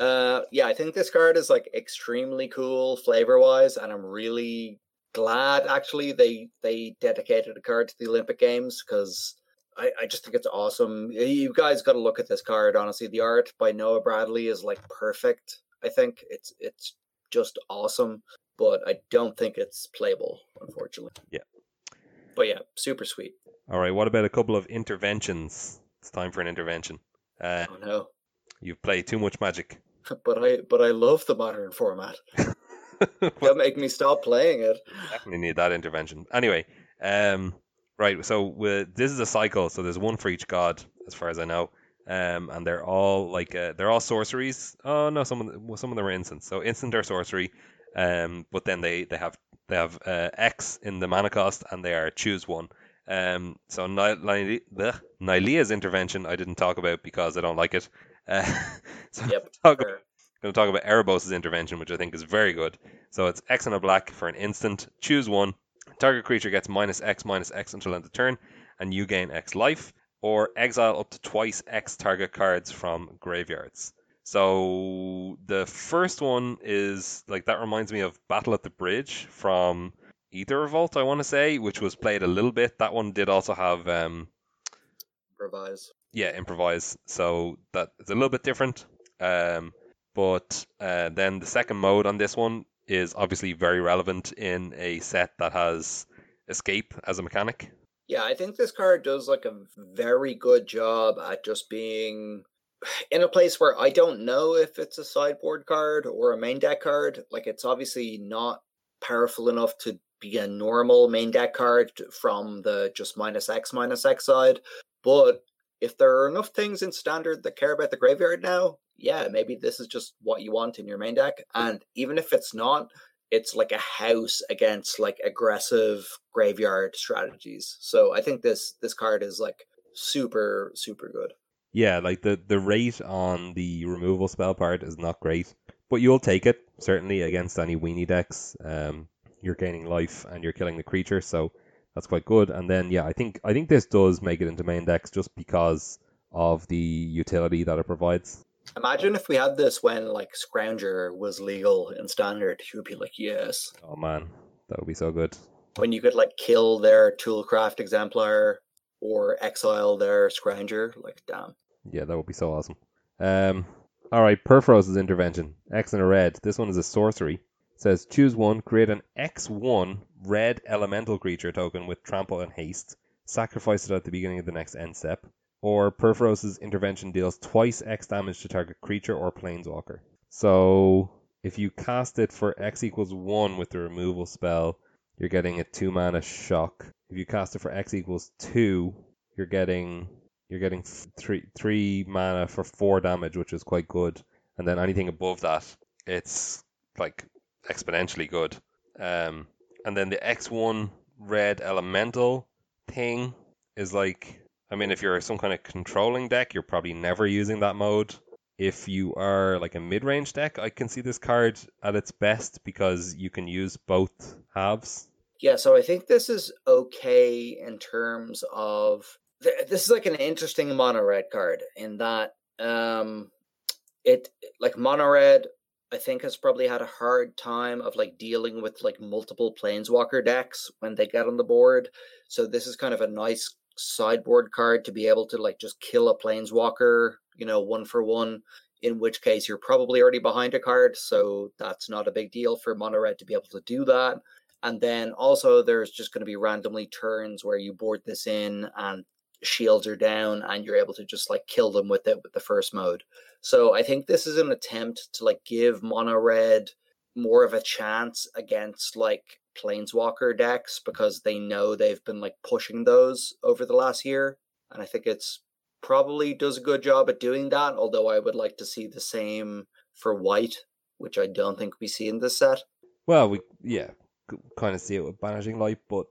Uh, yeah, I think this card is, like, extremely cool flavor-wise, and I'm really glad, actually, they, they dedicated a card to the Olympic Games, because... I, I just think it's awesome. You guys got to look at this card, honestly. The art by Noah Bradley is, like, perfect, I think. It's it's just awesome, but I don't think it's playable, unfortunately. Yeah. But, yeah, super sweet. All right, what about a couple of interventions? It's time for an intervention. Uh, oh, no. You've played too much Magic. but I but I love the modern format. That'll make me stop playing it. Definitely need that intervention. Anyway, um... Right, so uh, this is a cycle, so there's one for each god, as far as I know, um, and they're all like uh, they're all sorceries. Oh no, some of the, well, some of them are instants, so instant or sorcery, um, but then they they have they have uh, X in the mana cost, and they are choose one. Um, so Nylea, bleh, Nylea's intervention I didn't talk about because I don't like it. Uh, so yep. I'm going to talk about Erebos' intervention, which I think is very good. So it's X and a black for an instant, choose one. Target creature gets minus X, minus X until end of turn, and you gain X life, or exile up to twice X target cards from graveyards. So the first one is, like, that reminds me of Battle at the Bridge from Ether Revolt, I want to say, which was played a little bit. That one did also have... Um, improvise. Yeah, improvise. So that it's a little bit different. Um, but uh, then the second mode on this one is obviously very relevant in a set that has Escape as a mechanic. Yeah, I think this card does like a very good job at just being in a place where I don't know if it's a sideboard card or a main deck card. Like, it's obviously not powerful enough to be a normal main deck card from the just minus X, minus X side. But if there are enough things in Standard that care about the graveyard now, yeah, maybe this is just what you want in your main deck. And even if it's not, it's like a house against like aggressive graveyard strategies. So I think this this card is like super, super good. Yeah, like the, the rate on the removal spell part is not great, but you'll take it, certainly, against any weenie decks. Um, you're gaining life and you're killing the creature, so that's quite good. And then, yeah, I think I think this does make it into main decks just because of the utility that it provides. Imagine if we had this when, like, Scrounger was legal in Standard. You would be like, yes. Oh, man. That would be so good. When you could, like, kill their Toolcraft Exemplar or exile their Scrounger. Like, damn. Yeah, that would be so awesome. Um, all right, Perforos' Intervention. X and a red. This one is a sorcery. It says, choose one, create an X one red elemental creature token with trample and haste. Sacrifice it at the beginning of the next end step. Or Perforos' Intervention deals twice X damage to target creature or planeswalker. So, if you cast it for X equals one with the removal spell, you're getting a two mana shock. If you cast it for X equals two, you're getting you're getting three three mana for four damage, which is quite good. And then anything above that, it's like exponentially good. Um, and then the X one red elemental thing is like, I mean, if you're some kind of controlling deck, you're probably never using that mode. If you are like a mid-range deck, I can see this card at its best because you can use both halves. Yeah, so I think this is okay in terms of... Th- this is like an interesting mono-red card in that um, it, like, mono-red, I think, has probably had a hard time of, like, dealing with, like, multiple Planeswalker decks when they get on the board. So this is kind of a nice sideboard card to be able to, like, just kill a planeswalker, you know, one for one, in which case you're probably already behind a card, so that's not a big deal for mono red to be able to do that. And then also there's just going to be randomly turns where you board this in and shields are down and you're able to just, like, kill them with it with the first mode. So I think this is an attempt to, like, give mono red more of a chance against, like, Planeswalker decks, because they know they've been, like, pushing those over the last year, and I think it's probably does a good job at doing that, although I would like to see the same for white, which I don't think we see in this set. Well, we yeah kind of see it with Banishing Light, but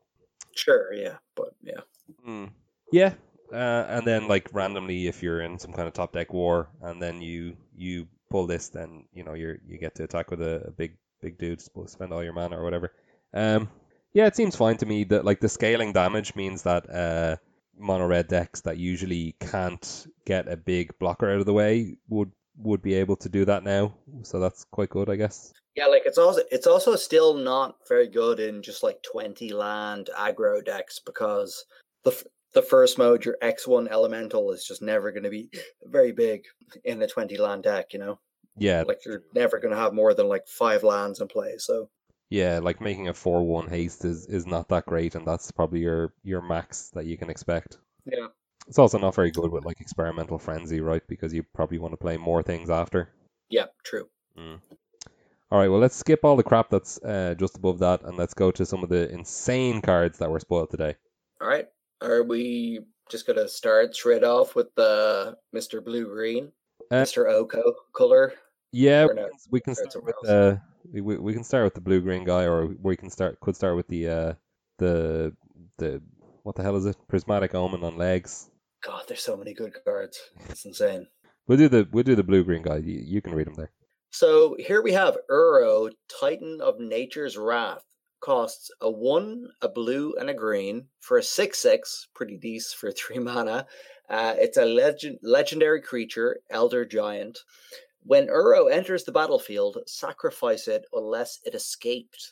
sure yeah but yeah mm. yeah uh, and then, like, randomly, if you're in some kind of top deck war and then you you pull this, then, you know, you're you get to attack with a, a big big dude, spend all your mana or whatever. Um, yeah, it seems fine to me that, like, the scaling damage means that uh, mono-red decks that usually can't get a big blocker out of the way would would be able to do that now. So that's quite good, I guess. Yeah, like, it's also it's also still not very good in just, like, twenty land aggro decks, because the f- the first mode, your X one elemental, is just never going to be very big in a twenty land deck, you know? Yeah. Like, you're never going to have more than, like, five lands in play, so... Yeah, like, making a four one haste is, is not that great, and that's probably your, your max that you can expect. Yeah. It's also not very good with, like, Experimental Frenzy, right? Because you probably want to play more things after. Yeah, true. Mm. All right, well, let's skip all the crap that's uh, just above that, and let's go to some of the insane cards that were spoiled today. All right. Are we just going to start straight off with the Mister Blue-Green? Uh, Mister Oko color? Yeah, we can, we can start with... Uh, We we can start with the blue green guy, or we can start could start with the uh the the what the hell is it? Prismatic Omen on legs. God, there's so many good cards. It's insane. We'll do the we'll do the blue green guy. You, you can read them there. So here we have Uro, Titan of Nature's Wrath. Costs a one, a blue, and a green for a six six. Pretty decent for three mana. Uh, it's a legend legendary creature, Elder Giant. When Uro enters the battlefield, sacrifice it unless it escaped.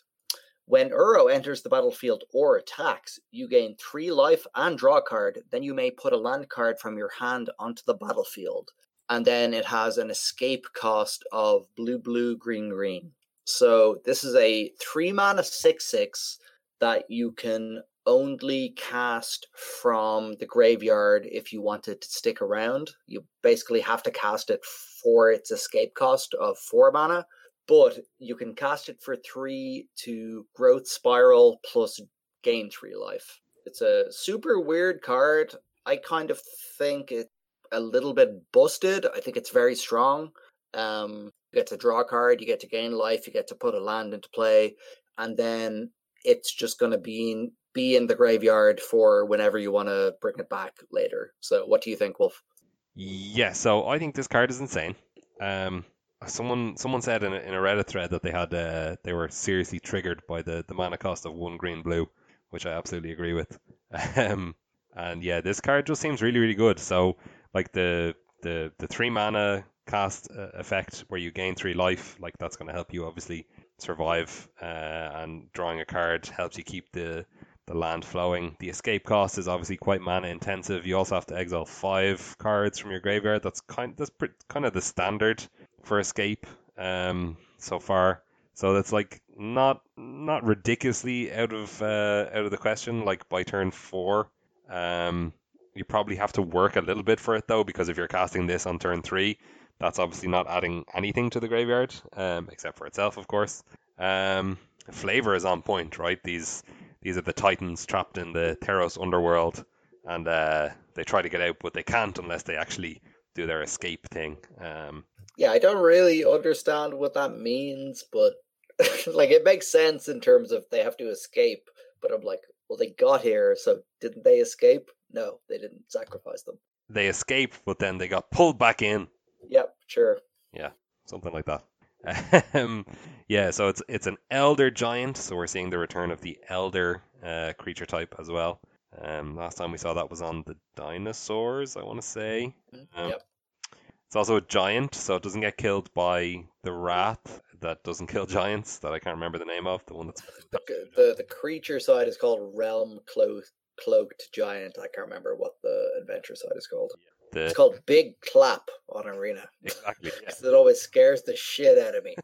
When Uro enters the battlefield or attacks, you gain three life and draw a card. Then you may put a land card from your hand onto the battlefield. And then it has an escape cost of blue, blue, green, green. So this is a three mana six six that you can only cast from the graveyard if you want it to stick around. You basically have to cast it for its escape cost of four mana, but you can cast it for three to growth spiral plus gain three life. It's a super weird card. I kind of think it's a little bit busted. I think it's very strong. Um, you get to draw a card, you get to gain life, you get to put a land into play, and then it's just going to be in be in the graveyard for whenever you want to bring it back later. So what do you think, Wolf? Yeah, so I think this card is insane. Um, someone someone said in a, in a Reddit thread that they had uh, they were seriously triggered by the, the mana cost of one green blue, which I absolutely agree with. Um, and yeah, this card just seems really, really good. So like the the the three mana cast uh, effect where you gain three life, like that's going to help you obviously survive, uh, and drawing a card helps you keep the the land flowing. The escape cost is obviously quite mana intensive. You also have to exile five cards from your graveyard. That's kind that's pretty, kind of the standard for escape um, so far. So that's like not not ridiculously out of uh, out of the question. Like by turn four, um, you probably have to work a little bit for it though, because if you're casting this on turn three, that's obviously not adding anything to the graveyard, um, except for itself, of course. Um, flavor is on point, right? These. These are the titans trapped in the Theros underworld, and uh, they try to get out, but they can't unless they actually do their escape thing. Um, yeah, I don't really understand what that means, but like it makes sense in terms of they have to escape. But I'm like, well, they got here, so didn't they escape? No, they didn't sacrifice them. They escaped, but then they got pulled back in. Yep, sure. Yeah, something like that. Um, yeah, so it's it's an elder giant, so we're seeing the return of the elder uh, creature type as well. Um, last time we saw that was on the dinosaurs, I want to say. Um, yep. It's also a giant, so it doesn't get killed by the wrath that doesn't kill giants, that I can't remember the name of. The one that's the the, the creature side is called Realm Clo- Cloaked Giant. I can't remember what the adventure side is called. Yeah. The... It's called Big Clap on Arena. Exactly. Yeah. It always scares the shit out of me.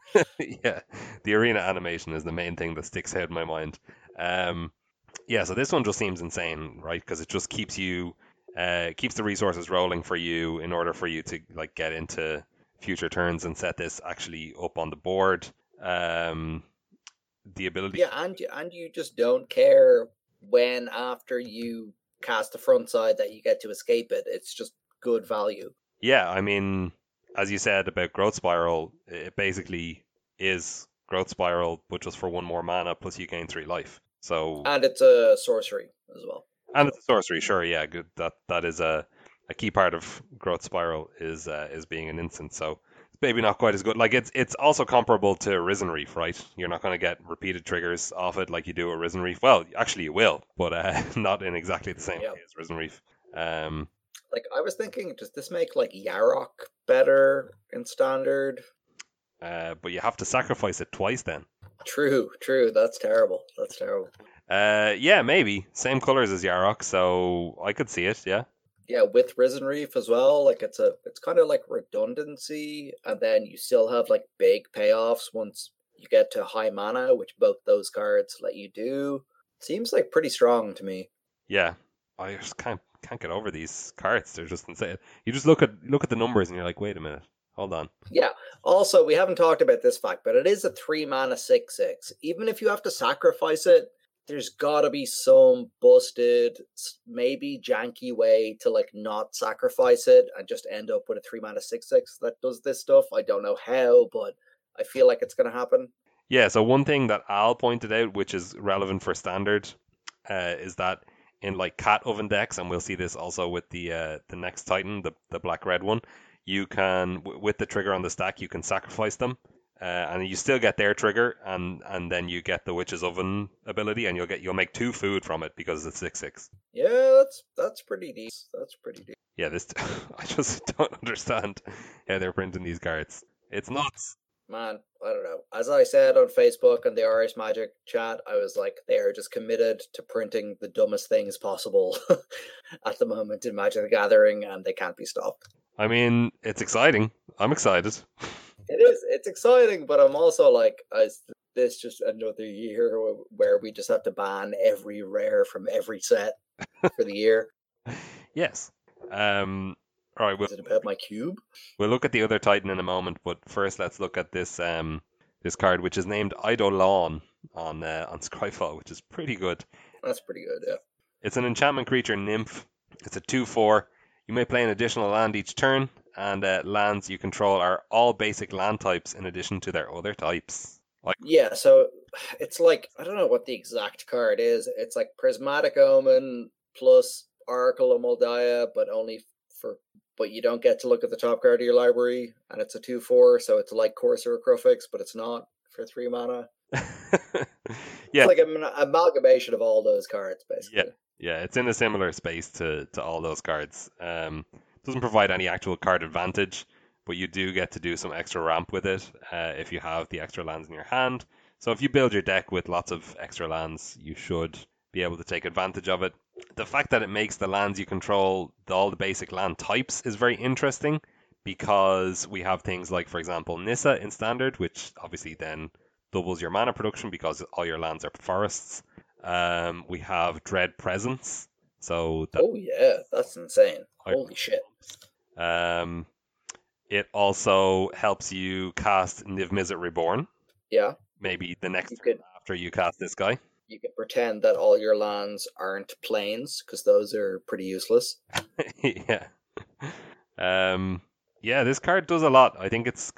Yeah. The Arena animation is the main thing that sticks out in my mind. Um, yeah, so this one just seems insane, right? Because it just keeps you, uh, keeps the resources rolling for you in order for you to like get into future turns and set this actually up on the board. Um, the ability. Yeah, and and you just don't care when after you cast the front side that you get to escape it. It's just good value. Yeah, I mean, as you said about Growth Spiral, it basically is Growth Spiral, but just for one more mana, plus you gain three life. So and it's a sorcery as well. And it's a sorcery, sure, yeah. Good. That that is a, a key part of Growth Spiral is uh, is being an instant. So it's maybe not quite as good. Like it's it's also comparable to Risen Reef, right? You're not going to get repeated triggers off it like you do at Risen Reef. Well, actually, you will, but uh, not in exactly the same yeah. way as Risen Reef. Um. Like, I was thinking, does this make, like, Yarok better in Standard? Uh, but you have to sacrifice it twice then. True, true. That's terrible. That's terrible. Uh, yeah, maybe. Same colors as Yarok, so I could see it, yeah. Yeah, with Risen Reef as well. Like, it's a, it's kind of like redundancy, and then you still have, like, big payoffs once you get to high mana, which both those cards let you do. Seems, like, pretty strong to me. Yeah. I just can't. Can't get over these cards. They're just insane. You just look at look at the numbers and you're like, wait a minute, hold on. Yeah. Also, we haven't talked about this fact, but it is a three mana six six. Even if you have to sacrifice it, there's got to be some busted, maybe janky way to like not sacrifice it and just end up with a three mana six six that does this stuff. I don't know how, but I feel like it's going to happen. Yeah. So one thing that Al pointed out, which is relevant for Standard, uh, is that in like Cat Oven decks, and we'll see this also with the uh, the next Titan, the, the black red one, you can w- with the trigger on the stack, you can sacrifice them, uh, and you still get their trigger, and, and then you get the Witch's Oven ability, and you'll get you'll make two food from it because it's six six. Yeah, that's that's pretty deep. That's pretty deep. Yeah, this t- I just don't understand how they're printing these cards. It's nuts. Man, I don't know. As I said on Facebook and the Irish Magic chat, I was like, they are just committed to printing the dumbest things possible at the moment in Magic the Gathering, and they can't be stopped. I mean, it's exciting. I'm excited. It is. It's exciting, but I'm also like, is this just another year where we just have to ban every rare from every set for the year? Yes. Um... All right, we'll, is it about my cube? We'll look at the other Titan in a moment, but first let's look at this um this card, which is named Eidolon on uh, on Scryfall, which is pretty good. That's pretty good, yeah. It's an enchantment creature, nymph. It's a two four. You may play an additional land each turn, and uh, lands you control are all basic land types in addition to their other types. Like- yeah, so it's like, I don't know what the exact card is. It's like Prismatic Omen plus Oracle of Moldiah, but only for... But you don't get to look at the top card of your library, and it's a two four, so it's like Corsair Crufix, but it's not for three mana. yeah. It's like an amalgamation of all those cards, basically. Yeah, yeah, it's in a similar space to, to all those cards. Um, doesn't provide any actual card advantage, but you do get to do some extra ramp with it uh, if you have the extra lands in your hand. So if you build your deck with lots of extra lands, you should be able to take advantage of it. The fact that it makes the lands you control, the, all the basic land types, is very interesting, because we have things like, for example, Nissa in Standard, which obviously then doubles your mana production because all your lands are forests. Um, we have Dread Presence. So that, oh yeah, that's insane. I, Holy shit. Um, it also helps you cast Niv-Mizzet Reborn. Yeah. Maybe the next you turn could, after you cast this guy. You can pretend that all your lands aren't plains, because those are pretty useless. Yeah. Um... Yeah, this card does a lot. I think it's,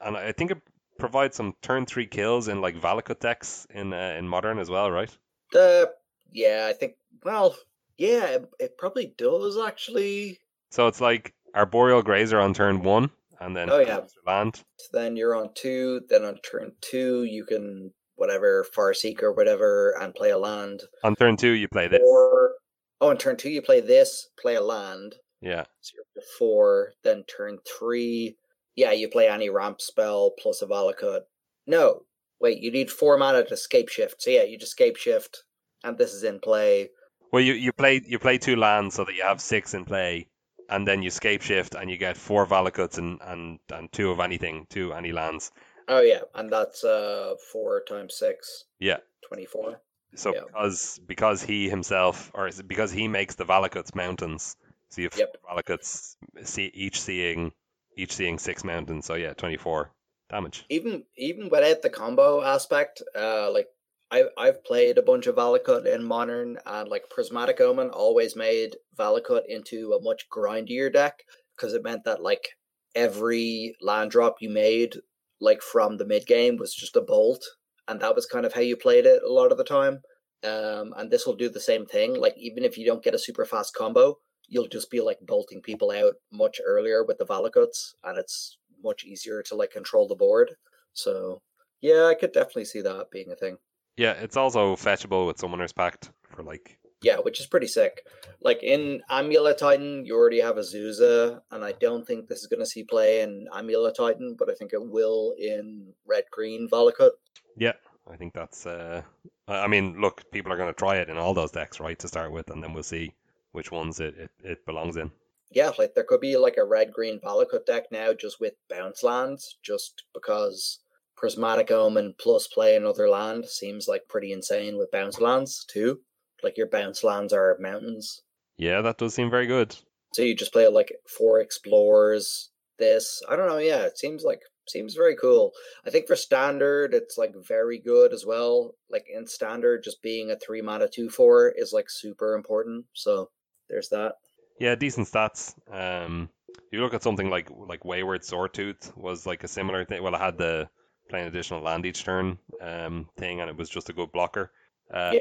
and I think it provides some turn three kills in like Valakut decks in uh, in Modern as well, right? Uh, yeah, I think. Well, yeah, it, it probably does actually. So it's like Arboreal Grazer on turn one, and then oh yeah, land. Then you're on two. Then on turn two, you can whatever Farseek or whatever, and play a land. On turn two, you play this. Or oh, on turn two, you play this, play a land. Yeah. So you're four, then turn three. Yeah, you play any ramp spell plus a Valakut. No, wait, you need four mana to scape shift. So yeah, you just scape shift, and this is in play. Well, you, you play you play two lands so that you have six in play, and then you scape shift, and you get four Valakuts and, and, and two of anything, two any lands. Oh yeah, and that's uh four times six. Yeah, twenty-four. So yeah. because because he himself, or is it because he makes the Valakuts mountains. So you have yep. Valakuts, see each seeing each seeing six mountains. So yeah, twenty-four damage. Even even without the combo aspect, uh, like I I've played a bunch of Valakut in Modern, and like Prismatic Omen always made Valakut into a much grindier deck, because it meant that like every land drop you made, like from the mid game, was just a bolt, and that was kind of how you played it a lot of the time. Um, and this will do the same thing. Like even if you don't get a super fast combo, you'll just be like bolting people out much earlier with the Valakuts, and it's much easier to like control the board. So yeah, I could definitely see that being a thing. Yeah, it's also fetchable with Summoner's Pact for like yeah, which is pretty sick. Like in Amulet Titan, you already have Azusa, and I don't think this is going to see play in Amulet Titan, but I think it will in Red Green Valakut. Yeah, I think that's. Uh... I mean, look, people are going to try it in all those decks, right, to start with, and then we'll see which ones it, it, it belongs in. Yeah, like there could be like a red-green Valakut deck now just with bounce lands, just because Prismatic Omen plus play another land seems like pretty insane with bounce lands too. Like your bounce lands are mountains. Yeah, that does seem very good. So you just play like four Explorers, this. I don't know, yeah, it seems like, seems very cool. I think for Standard, it's like very good as well. Like in Standard, just being a three mana two four is like super important, so there's that. Yeah, decent stats. Um, if you look at something like like Wayward Sawtooth was like a similar thing. Well, it had the play an additional land each turn um, thing, and it was just a good blocker. Uh, yeah.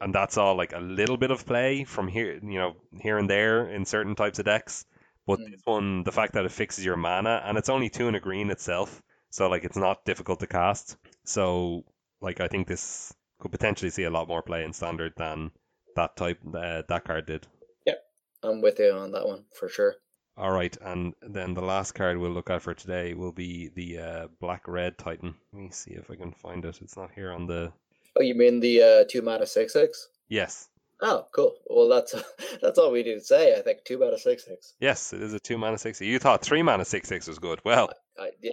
And that's all like a little bit of play from here, you know, here and there in certain types of decks. But mm. this one, the fact that it fixes your mana, and it's only two and a green itself, so like it's not difficult to cast. So like I think this could potentially see a lot more play in Standard than that type uh, that card did. I'm with you on that one, for sure. All right, and then the last card we'll look at for today will be the uh, Black-Red Titan. Let me see if I can find it. It's not here on the... Oh, you mean the uh, two mana six six? Yes. Oh, cool. Well, that's that's all we need to say, I think. two mana six six. Yes, it is a two mana six six. You thought three mana six six was good. Well... I, I, yeah.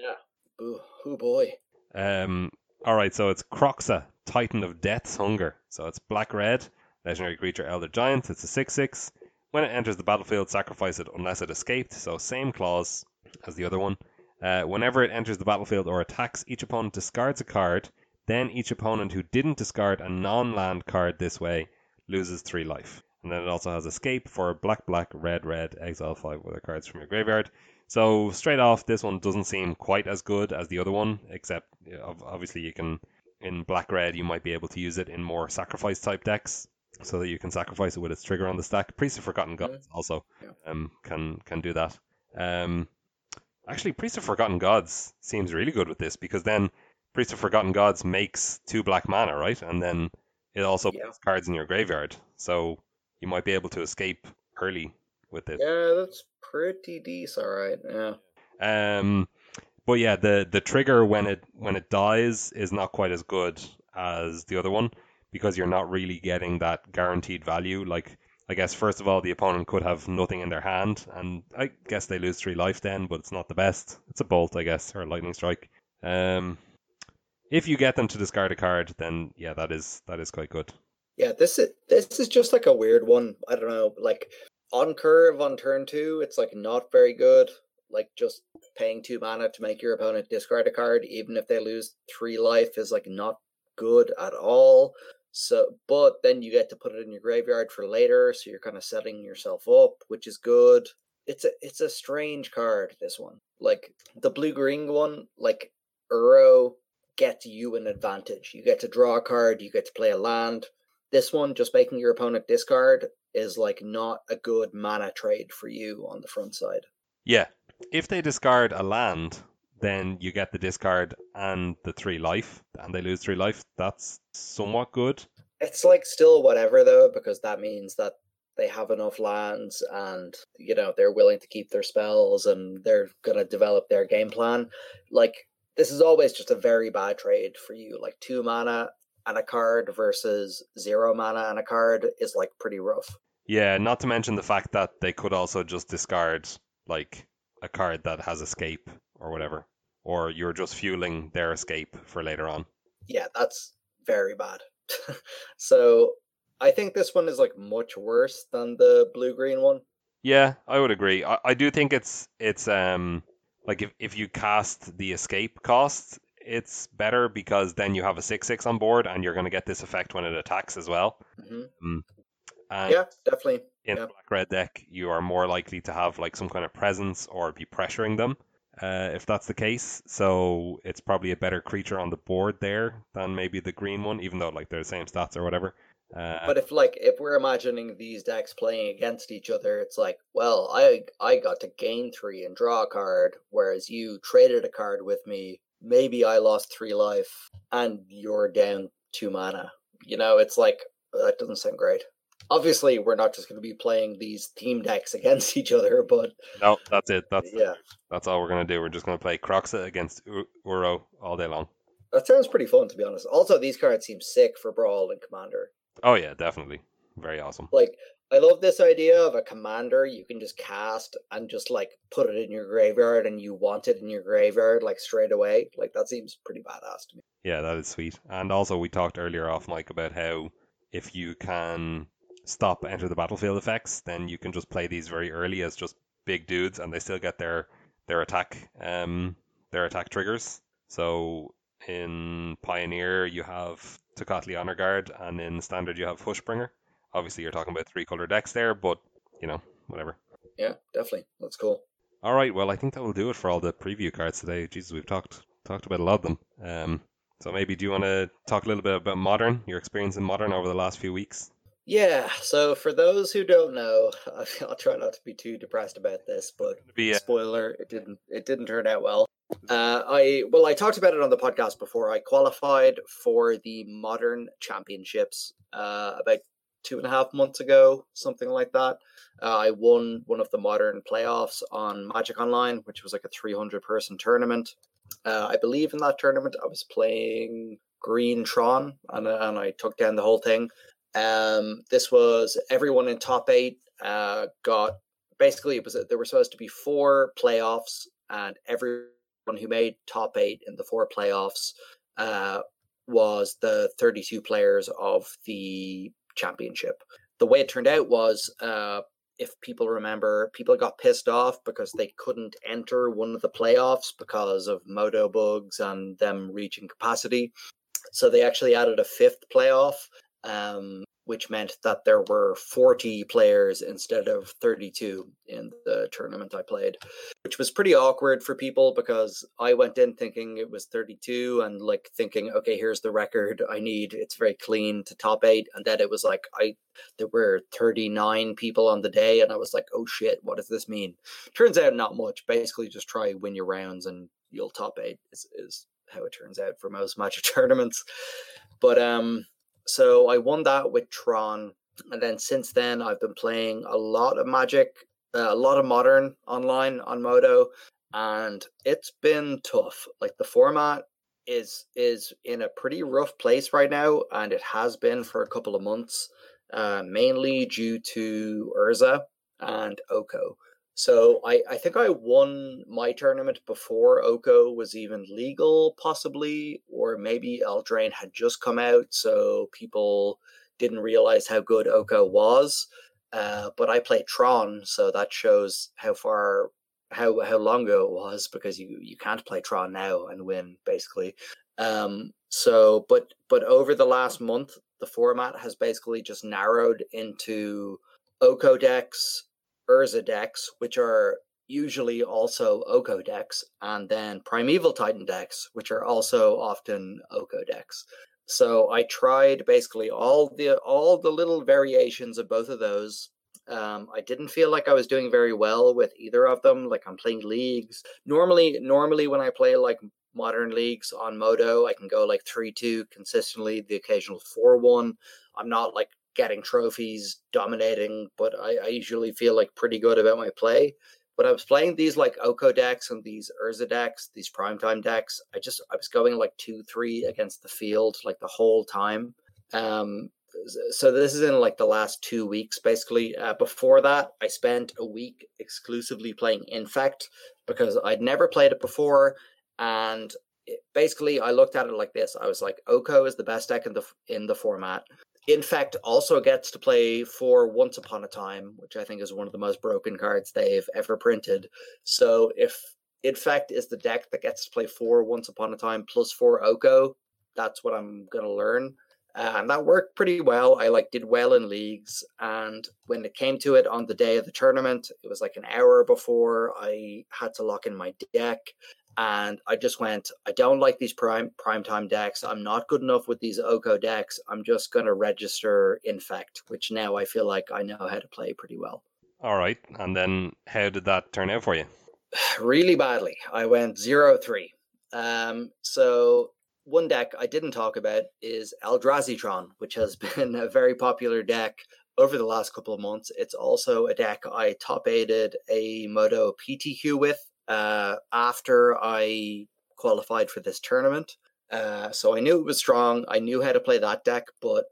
Ooh, ooh boy. Um. All right, so it's Croxa, Titan of Death's Hunger. So it's Black-Red, Legendary Creature, Elder Giant. It's a six six. When it enters the battlefield, sacrifice it unless it escaped, so same clause as the other one. Uh, whenever it enters the battlefield or attacks, each opponent discards a card, then each opponent who didn't discard a non-land card this way loses three life. And then it also has escape for black, black, red, red, exile five other cards from your graveyard. So straight off, this one doesn't seem quite as good as the other one, except obviously you can, in black-red, you might be able to use it in more sacrifice-type decks, so that you can sacrifice it with its trigger on the stack. Priest of Forgotten Gods also um, can can do that. Um, actually, Priest of Forgotten Gods seems really good with this, because then Priest of Forgotten Gods makes two black mana, right? And then it also yeah. puts cards in your graveyard. So you might be able to escape early with it. Yeah, that's pretty decent, right? Yeah. Um, but yeah, the, the trigger when it when it dies is not quite as good as the other one, because you're not really getting that guaranteed value. Like, I guess, first of all, the opponent could have nothing in their hand, and I guess they lose three life then, but it's not the best. It's a bolt, I guess, or a lightning strike. Um, if you get them to discard a card, then yeah, that is that is quite good. Yeah, this is this is just like a weird one. I don't know, like on curve on turn two, it's like not very good. Like just paying two mana to make your opponent discard a card, even if they lose three life, is like not good at all. So, but then you get to put it in your graveyard for later, so you're kind of setting yourself up, which is good. It's a it's a strange card, this one. Like the blue green one, like Uro gets you an advantage. You get to draw a card, you get to play a land. This one, just making your opponent discard, is like not a good mana trade for you on the front side. Yeah, if they discard a land, then you get the discard and the three life, and they lose three life. That's somewhat good. It's like still whatever, though, because that means that they have enough lands and, you know, they're willing to keep their spells and they're going to develop their game plan. Like, this is always just a very bad trade for you. Like, two mana and a card versus zero mana and a card is, like, pretty rough. Yeah, not to mention the fact that they could also just discard, like, a card that has escape or whatever, or you're just fueling their escape for later on. Yeah, that's very bad. So I think this one is like much worse than the blue-green one. Yeah, I would agree. I, I do think it's it's um like if, if you cast the escape cost, it's better because then you have a six six on board and you're going to get this effect when it attacks as well. Mm-hmm. Um, and yeah, definitely. In yeah. a black-red deck, you are more likely to have like some kind of presence or be pressuring them. Uh, if that's the case, so it's probably a better creature on the board there than maybe the green one, even though like they're the same stats or whatever. Uh, but if like if we're imagining these decks playing against each other, it's like, well, I I got to gain three and draw a card, whereas you traded a card with me. Maybe I lost three life and you're down two mana. You know, it's like that doesn't sound great. Obviously, we're not just going to be playing these team decks against each other, but no, that's it. That's yeah. That's all we're going to do. We're just going to play Croxa against U- Uro all day long. That sounds pretty fun, to be honest. Also, these cards seem sick for Brawl and Commander. Oh yeah, definitely, very awesome. Like, I love this idea of a Commander you can just cast and just like put it in your graveyard, and you want it in your graveyard like straight away. Like that seems pretty badass to me. Yeah, that is sweet. And also, we talked earlier off mic about how if you can stop enter the battlefield effects, then you can just play these very early as just big dudes, and they still get their their attack um their attack triggers. So in Pioneer you have Tekatli Honor Guard, and in Standard you have Hushbringer. Obviously you're talking about three color decks there, but you know, whatever. Yeah, definitely, that's cool. All right, well, I think that will do it for all the preview cards today. Jesus, we've talked talked about a lot of them. Um, so maybe do you want to talk a little bit about Modern, your experience in Modern over the last few weeks? Yeah, so for those who don't know, I'll try not to be too depressed about this, but yeah. spoiler, it didn't it didn't turn out well. Uh, I well, I talked about it on the podcast before. I qualified for the Modern Championships uh, about two and a half months ago, something like that. Uh, I won one of the Modern playoffs on Magic Online, which was like a three hundred person tournament. Uh, I believe in that tournament I was playing Green Tron, and, and I took down the whole thing. Um, this was everyone in top eight uh, got basically it was there were supposed to be four playoffs, and everyone who made top eight in the four playoffs uh, was the thirty-two players of the championship. The way it turned out was, uh, if people remember, people got pissed off because they couldn't enter one of the playoffs because of modo bugs and them reaching capacity. So they actually added a fifth playoff. Um, which meant that there were forty players instead of thirty-two in the tournament I played, which was pretty awkward for people because I went in thinking it was thirty-two and like thinking, okay, here's the record I need. It's very clean to top eight. And then it was like, I, there were thirty-nine people on the day and I was like, oh shit, what does this mean? Turns out not much. Basically just try win your rounds and you'll top eight is, is how it turns out for most Magic tournaments. But um, so I won that with Tron. And then since then, I've been playing a lot of Magic, uh, a lot of Modern online on Modo. And it's been tough. Like, the format is is in a pretty rough place right now, and it has been for a couple of months, uh, mainly due to Urza and Oko. So I, I think I won my tournament before Oko was even legal, possibly, or maybe Eldraine had just come out, so people didn't realize how good Oko was. Uh, but I played Tron, so that shows how far... how how long ago it was, because you you can't play Tron now and win, basically. Um so but but over the last month, the format has basically just narrowed into Oko decks, Urza decks, which are usually also Oko decks, and then Primeval Titan decks, which are also often Oko decks. So I tried basically all the all the little variations of both of those. Um, I didn't feel like I was doing very well with either of them. Like, I'm playing leagues. Normally, normally when I play like modern leagues on Modo, I can go like three two consistently, the occasional four one. I'm not like getting trophies, dominating, but I, I usually feel like pretty good about my play. But I was playing these like Oko decks and these Urza decks, these primetime decks. I just, I was going like two three against the field like the whole time. Um, So this is in like the last two weeks, basically. Uh, before that, I spent a week exclusively playing Infect because I'd never played it before. And it, basically, I looked at it like this. I was like, Oko is the best deck in the in the format. Infect also gets to play for Once Upon a Time, which I think is one of the most broken cards they've ever printed. So if Infect is the deck that gets to play for Once Upon a Time plus four Oko, that's what I'm going to learn. Uh, and that worked pretty well. I like did well in leagues. And when it came to it on the day of the tournament, it was like an hour before I had to lock in my deck. And I just went, I don't like these prime primetime decks. I'm not good enough with these Oko decks. I'm just going to register Infect, which now I feel like I know how to play pretty well. All right. And then how did that turn out for you? Really badly. I went zero three. Um, so... One deck I didn't talk about is Eldrazi Tron, which has been a very popular deck over the last couple of months. It's also a deck I top-aided a Modo P T Q with uh, after I qualified for this tournament. Uh, so I knew it was strong. I knew how to play that deck, but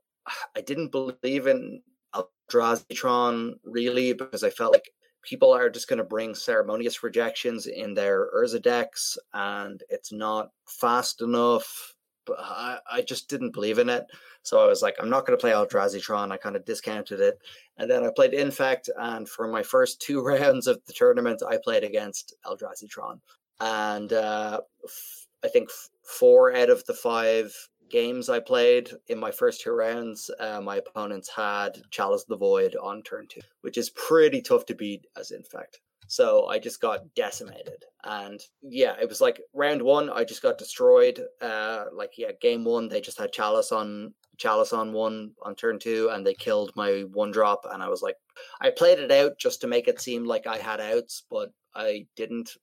I didn't believe in Eldrazi Tron really because I felt like people are just going to bring Ceremonious Rejections in their Urza decks, and it's not fast enough. But I, I just didn't believe in it. So I was like, I'm not going to play Eldrazi Tron. I kind of discounted it. And then I played Infect, and for my first two rounds of the tournament, I played against Eldrazi Tron. And uh, f- I think f- four out of the five games I played in my first two rounds, uh, my opponents had Chalice of the Void on turn two, which is pretty tough to beat as Infect. So I just got decimated. And yeah, it was like round one, I just got destroyed. Uh, like, yeah, game one, they just had Chalice on Chalice on one on turn two, and they killed my one drop. And I was like, I played it out just to make it seem like I had outs, but I didn't.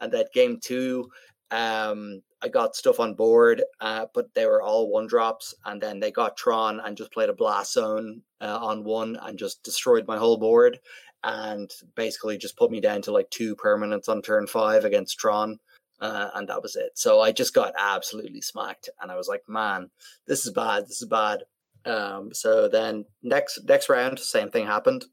And that game two, um, I got stuff on board, uh, but they were all one drops, and then they got Tron and just played a Blast Zone uh, on one and just destroyed my whole board, and basically just put me down to like two permanents on turn five against Tron, uh, and that was it. So I just got absolutely smacked, and I was like, man, this is bad, this is bad. Um, so then next next round, same thing happened.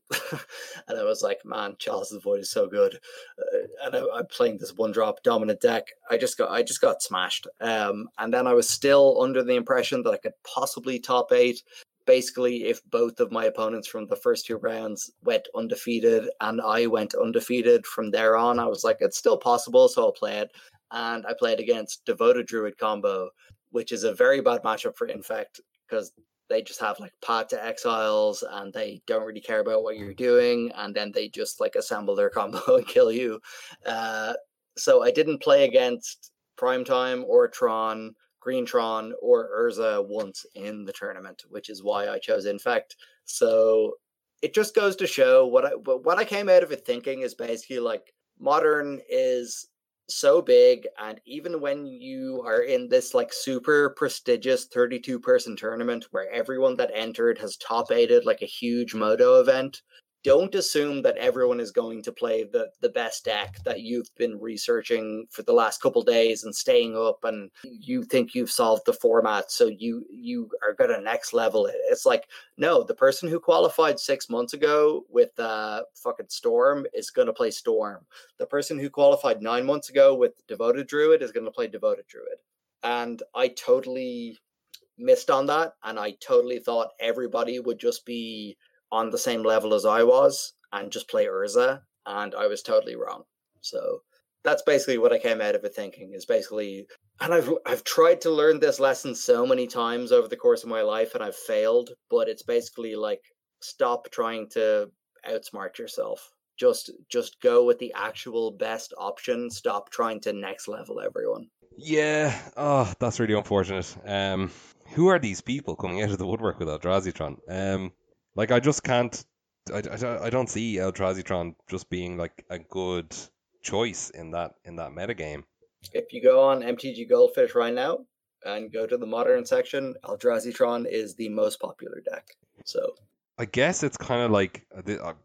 And I was like, man, Chalice of the Void is so good. Uh, and I, I'm playing this one drop dominant deck. I just got I just got smashed. Um, and then I was still under the impression that I could possibly top eight, basically, if both of my opponents from the first two rounds went undefeated and I went undefeated from there on. I was like, it's still possible, so I'll play it. And I played against Devoted Druid combo, which is a very bad matchup for Infect, because they just have like Path to Exiles, and they don't really care about what you're doing, and then they just like assemble their combo and kill you. Uh, so I didn't play against Primetime or Tron, Green Tron, or Urza once in the tournament, which is why I chose Infect. So it just goes to show what I what I came out of it thinking is basically like Modern is so big, and even when you are in this like super prestigious thirty-two person tournament where everyone that entered has top eighted like a huge moto event, don't assume that everyone is going to play the, the best deck that you've been researching for the last couple days and staying up, and you think you've solved the format, so you you are going to next level it. It's like, no, the person who qualified six months ago with uh, fucking Storm is going to play Storm. The person who qualified nine months ago with Devoted Druid is going to play Devoted Druid. And I totally missed on that, and I totally thought everybody would just be on the same level as I was and just play Urza, and I was totally wrong. So that's basically what I came out of it thinking, is basically, and I've I've tried to learn this lesson so many times over the course of my life and I've failed, but it's basically like, stop trying to outsmart yourself. Just just go with the actual best option. Stop trying to next level everyone. Yeah, oh, that's really unfortunate. Um, who are these people coming out of the woodwork with Eldrazzitron? Um Like, I just can't, I, I, I don't see Eldrazzitron just being, like, a good choice in that in that metagame. If you go on M T G Goldfish right now and go to the Modern section, Eldrazzitron is the most popular deck, so. I guess it's kind of like,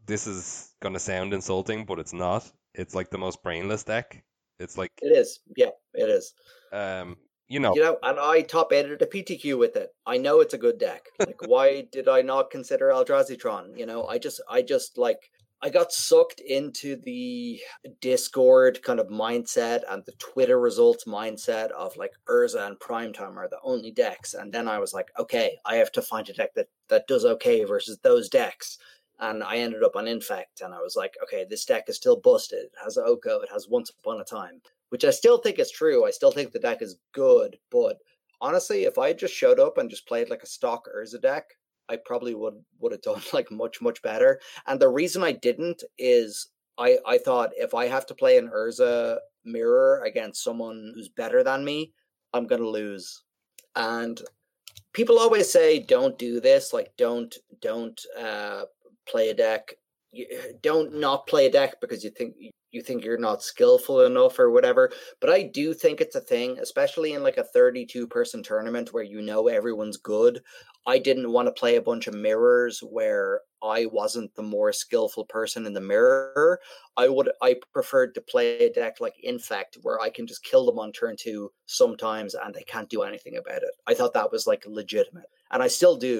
this is going to sound insulting, but it's not. It's, like, the most brainless deck. It's, like... It is, yeah, it is. Um... You know. you know, and I top edited a P T Q with it. I know it's a good deck. Like, why did I not consider Eldrazzitron? You know, I just, I just like, I got sucked into the Discord kind of mindset and the Twitter results mindset of like Urza and Primetime are the only decks. And then I was like, okay, I have to find a deck that, that does okay versus those decks. And I ended up on Infect, and I was like, okay, this deck is still busted. It has Oko, it has Once Upon a Time, which I still think is true. I still think the deck is good, but honestly, if I just showed up and just played like a stock Urza deck, I probably would would have done like much, much better. And the reason I didn't is I, I thought if I have to play an Urza mirror against someone who's better than me, I'm going to lose. And people always say, don't do this. Like, don't, don't uh, play a deck. You, don't not play a deck because you think... you think you're not skillful enough or whatever. But I do think it's a thing, especially in like a thirty-two person tournament where you know everyone's good. I didn't want to play a bunch of mirrors where I wasn't the more skillful person in the mirror. I would I preferred to play a deck like Infect where I can just kill them on turn two sometimes and they can't do anything about it. I thought that was like legitimate. And I still do,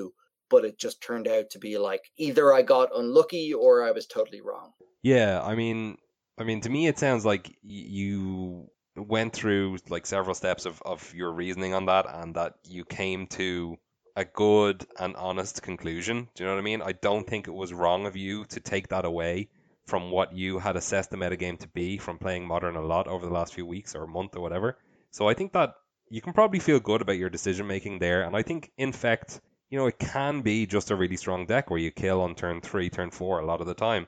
but it just turned out to be like either I got unlucky or I was totally wrong. Yeah, I mean... I mean, to me, it sounds like you went through like several steps of, of your reasoning on that, and that you came to a good and honest conclusion. Do you know what I mean? I don't think it was wrong of you to take that away from what you had assessed the metagame to be from playing Modern a lot over the last few weeks or a month or whatever. So I think that you can probably feel good about your decision-making there. And I think, in fact, you know, it can be just a really strong deck where you kill on turn three, turn four a lot of the time.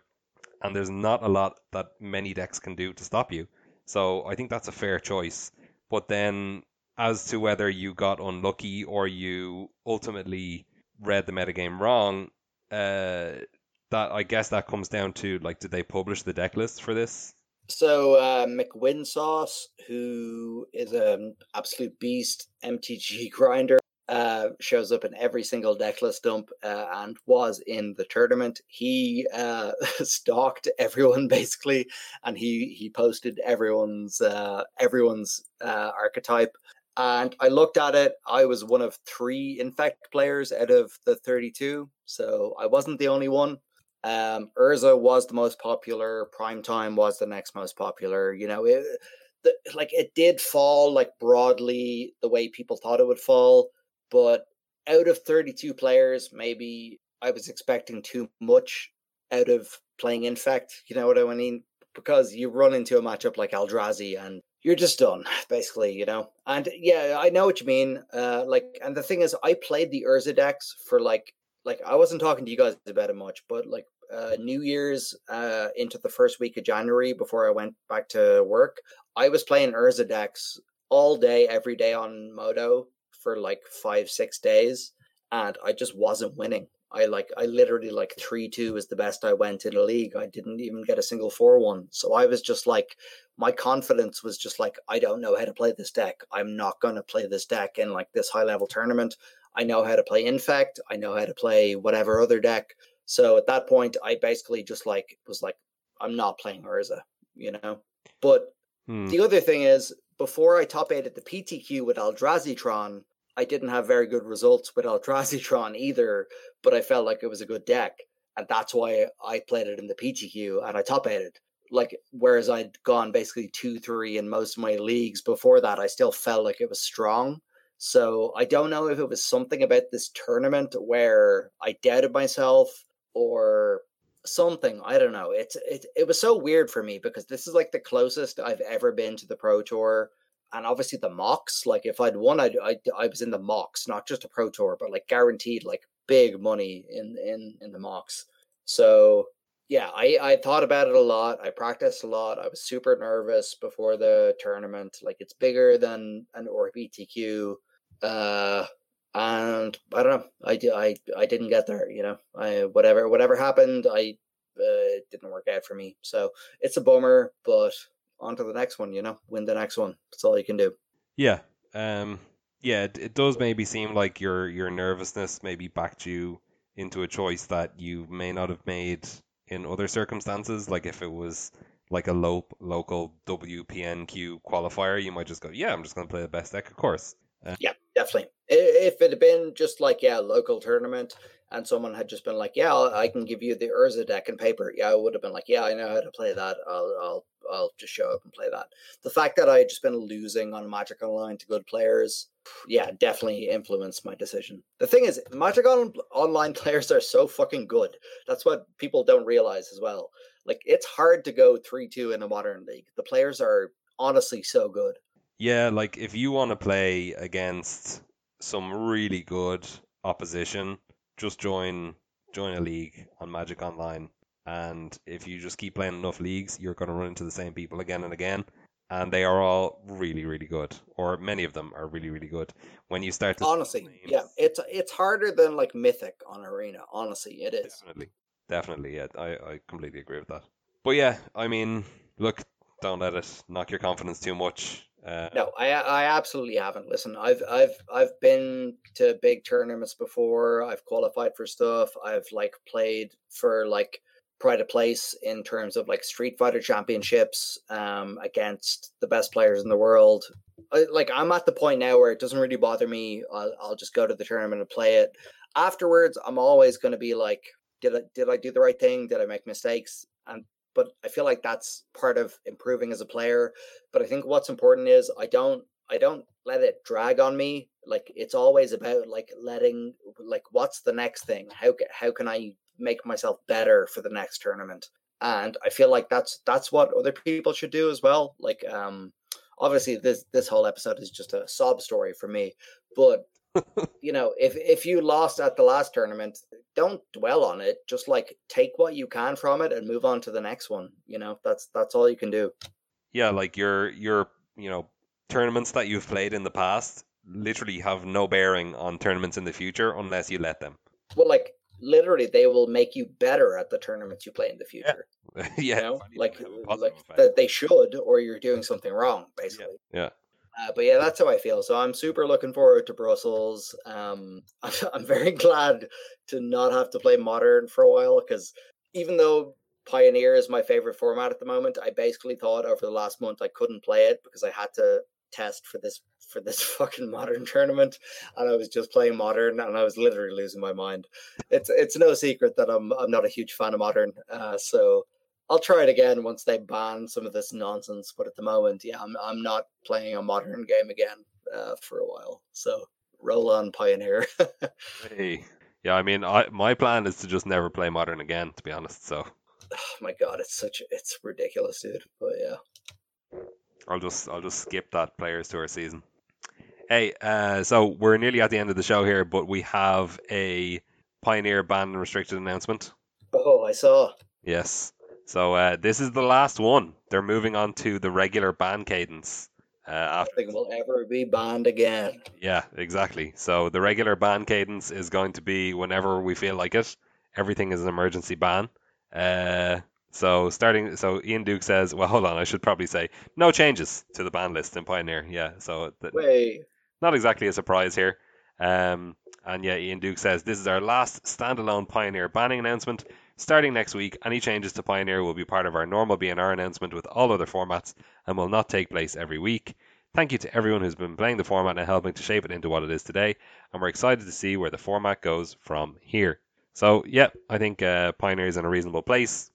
And there's not a lot that many decks can do to stop you. So I think that's a fair choice. But then as to whether you got unlucky or you ultimately read the metagame wrong, uh, that I guess that comes down to, like, did they publish the deck list for this? So uh, McWinsauce, who is an absolute beast, M T G grinder, uh, shows up in every single decklist dump uh, and was in the tournament. He uh, stalked everyone basically, and he he posted everyone's uh, everyone's uh, archetype. And I looked at it. I was one of three Infect players out of the thirty-two, so I wasn't the only one. Um, Urza was the most popular. Primetime was the next most popular. You know, it the, like it did fall like broadly the way people thought it would fall. But out of thirty-two players, maybe I was expecting too much out of playing Infect. You know what I mean? Because you run into a matchup like Eldrazi and you're just done, basically, you know? And yeah, I know what you mean. Uh, like, and the thing is, I played the Urza decks for like, like I wasn't talking to you guys about it much, but like uh, New Year's uh, into the first week of January before I went back to work, I was playing Urza decks all day, every day on Modo for like five, six days, and I just wasn't winning. I like I literally like three two is the best I went in a league. I didn't even get a single four one. So I was just like, my confidence was just like, I don't know how to play this deck. I'm not going to play this deck in like this high level tournament. I know how to play Infect. I know how to play whatever other deck. So at that point, I basically just like was like, I'm not playing Urza, you know. But hmm. the other thing is, before I top eighted the P T Q with Aldrazitron, I didn't have very good results with Aldrazitron either, but I felt like it was a good deck. And that's why I played it in the P T Q and I top eighted. Like, whereas I'd gone basically two three in most of my leagues before that, I still felt like it was strong. So I don't know if it was something about this tournament where I doubted myself or something. I don't know. It's it it was so weird for me because this is like the closest I've ever been to the Pro Tour. And obviously the mocks, like if I'd won, I'd, I'd, I was in the mocks, not just a Pro Tour, but like guaranteed like big money in, in, in the mocks. So yeah, I, I thought about it a lot. I practiced a lot. I was super nervous before the tournament. Like it's bigger than an O R B T Q. Uh, and I don't know, I, I, I didn't get there, you know, I, whatever, whatever happened, I, uh, it didn't work out for me. So it's a bummer, but on to the next one, you know, win the next one. That's all you can do. Yeah. Um, yeah, it, it does maybe seem like your, your nervousness maybe backed you into a choice that you may not have made in other circumstances. Like if it was like a lo- local W P N Q qualifier, you might just go, yeah, I'm just going to play the best deck, of course. Uh, yeah, definitely. If it had been just like, yeah, local tournament and someone had just been like, yeah, I can give you the Urza deck and paper. Yeah, I would have been like, yeah, I know how to play that. I'll, I'll, I'll just show up and play that. The fact that I had just been losing on Magic Online to good players, yeah, definitely influenced my decision. The thing is, Magic on- Online players are so fucking good. That's what people don't realize as well. Like, it's hard to go three two in a modern league. The players are honestly so good. Yeah, like, if you want to play against some really good opposition, just join join a league on Magic Online. And if you just keep playing enough leagues, you're going to run into the same people again and again. And they are all really, really good. Or many of them are really, really good. When you start to... Honestly, names, yeah. It's it's harder than, like, Mythic on Arena. Honestly, it is. Definitely. Definitely, yeah. I, I completely agree with that. But, yeah, I mean, look, don't let it knock your confidence too much. Uh, no, I I absolutely haven't. Listen, I've I've I've been to big tournaments before. I've qualified for stuff. I've like played for like pride of place in terms of like Street Fighter Championships um, against the best players in the world. I, like I'm at the point now where it doesn't really bother me. I'll, I'll just go to the tournament and play it. Afterwards, I'm always going to be like, did I did I do the right thing? Did I make mistakes? And but I feel like that's part of improving as a player. But I think what's important is I don't, I don't let it drag on me. Like it's always about like letting, like what's the next thing? How can, how can I make myself better for the next tournament? And I feel like that's, that's what other people should do as well. Like, um, obviously this, this whole episode is just a sob story for me, but you know, if, if you lost at the last tournament, don't dwell on it. Just like take what you can from it and move on to the next one. You know, that's, that's all you can do. Yeah. Like your, your, you know, tournaments that you've played in the past literally have no bearing on tournaments in the future unless you let them. Well, like literally they will make you better at the tournaments you play in the future. Yeah. yeah. You know? Like, like that they should, or you're doing something wrong basically. Yeah. yeah. Uh, but yeah, that's how I feel. So I'm super looking forward to Brussels. Um, I'm very glad to not have to play Modern for a while because even though Pioneer is my favorite format at the moment, I basically thought over the last month I couldn't play it because I had to test for this for this fucking Modern tournament, and I was just playing Modern, and I was literally losing my mind. It's it's no secret that I'm I'm not a huge fan of Modern, uh, so. I'll try it again once they ban some of this nonsense, but at the moment, yeah, I'm I'm not playing a modern game again uh, for a while. So roll on, Pioneer. Hey, yeah, I mean, I, my plan is to just never play Modern again, to be honest. So, oh my God, it's such it's ridiculous, dude. But yeah, I'll just I'll just skip that Players Tour season. Hey, uh, so we're nearly at the end of the show here, but we have a Pioneer banned and restricted announcement. Oh, I saw. Yes. So uh, this is the last one. They're moving on to the regular ban cadence. Uh, after... I don't think we'll ever be banned again. Yeah, exactly. So the regular ban cadence is going to be whenever we feel like it. Everything is an emergency ban. Uh, so starting, so Ian Duke says, well, hold on, I should probably say no changes to the ban list in Pioneer. Yeah, so th- Wait. Not exactly a surprise here. Um, and yeah, Ian Duke says, this is our last standalone Pioneer banning announcement. Starting next week, any changes to Pioneer will be part of our normal B N R announcement with all other formats and will not take place every week. Thank you to everyone who's been playing the format and helping to shape it into what it is today, and we're excited to see where the format goes from here. So, yeah, I think uh, Pioneer is in a reasonable place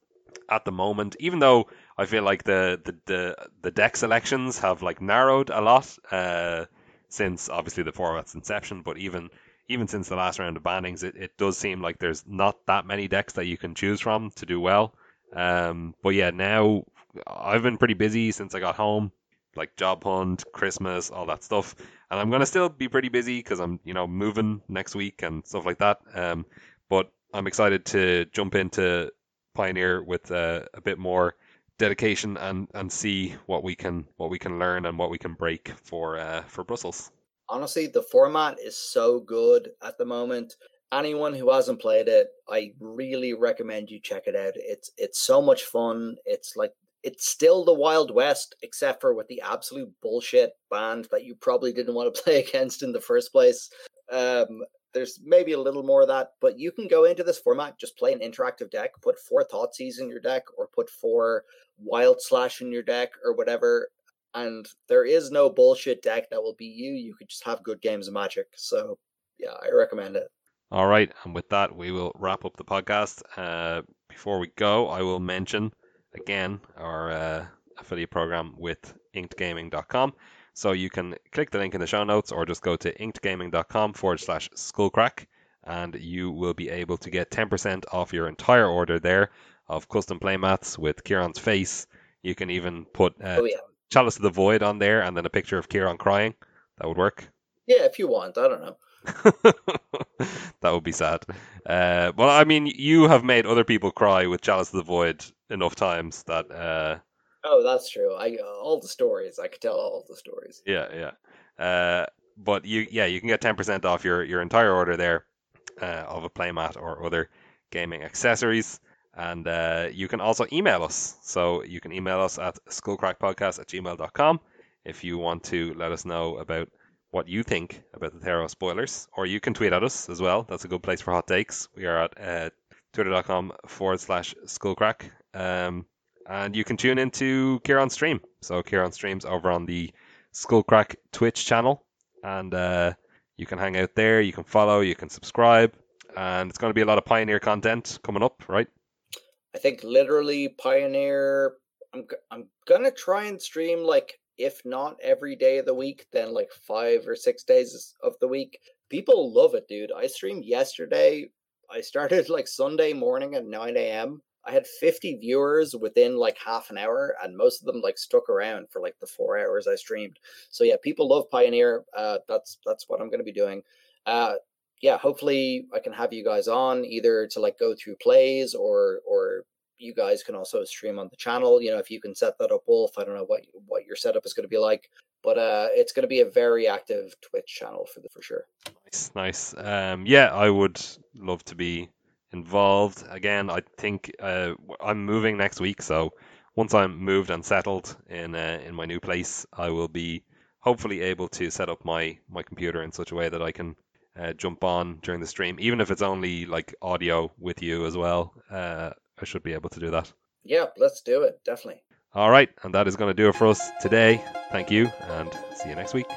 at the moment, even though I feel like the the, the, the deck selections have like narrowed a lot uh, since, obviously, the format's inception, but even... Even since the last round of bannings, it, it does seem like there's not that many decks that you can choose from to do well. Um, but yeah, now I've been pretty busy since I got home, like job hunt, Christmas, all that stuff. And I'm going to still be pretty busy because I'm, you know, moving next week and stuff like that. Um, but I'm excited to jump into Pioneer with uh, a bit more dedication and, and see what we can what we can learn and what we can break for uh, for Brussels. Honestly, the format is so good at the moment. Anyone who hasn't played it, I really recommend you check it out. It's it's so much fun. It's like it's still the Wild West, except for with the absolute bullshit band that you probably didn't want to play against in the first place. Um, there's maybe a little more of that, but you can go into this format, just play an interactive deck, put four Thoughtseize in your deck, or put four Wild Slash in your deck, or whatever. And there is no bullshit deck that will be you. You could just have good games of Magic. So, yeah, I recommend it. All right. And with that, we will wrap up the podcast. Uh, before we go, I will mention, again, our uh, affiliate program with inked gaming dot com. So you can click the link in the show notes or just go to inked gaming dot com forward slash Skullcrack. And you will be able to get ten percent off your entire order there of custom playmats with Ciarán's face. You can even put... Uh, oh, yeah. Chalice of the Void on there, and then a picture of Ciarán crying. That would work. Yeah, if you want. I don't know. That would be sad. Uh, well, I mean, you have made other people cry with Chalice of the Void enough times that... Uh... Oh, that's true. I uh, all the stories. I could tell all the stories. Yeah, yeah. Uh, but, you, yeah, you can get ten percent off your, your entire order there uh, of a playmat or other gaming accessories. And uh, you can also email us. So you can email us at skullcrackpodcast at gmail dot com if you want to let us know about what you think about the Theros spoilers. Or you can tweet at us as well. That's a good place for hot takes. We are at uh, twitter dot com forward slash skullcrack. Um, and you can tune into Ciarán Stream. So Ciarán streams over on the Skullcrack Twitch channel. And uh, you can hang out there. You can follow. You can subscribe. And it's going to be a lot of Pioneer content coming up, right? I think literally Pioneer, I'm I'm going to try and stream, like, if not every day of the week, then like five or six days of the week. People love it, dude. I streamed yesterday. I started like Sunday morning at nine a.m. I had fifty viewers within like half an hour, and most of them like stuck around for like the four hours I streamed. So yeah, people love Pioneer. Uh, that's, that's what I'm going to be doing. Uh, Yeah, hopefully I can have you guys on either to like go through plays or or you guys can also stream on the channel. You know, if you can set that up, Wolf, I don't know what what your setup is going to be like, but uh, it's going to be a very active Twitch channel for the for sure. Nice, nice. Um, yeah, I would love to be involved again. I think uh, I'm moving next week, so once I'm moved and settled in uh, in my new place, I will be hopefully able to set up my my computer in such a way that I can. Uh, jump on during the stream, even if it's only like audio with you as well. uh, I should be able to do that. Yeah, let's do it, definitely. Alright, and that is going to do it for us today. Thank you, and see you next week.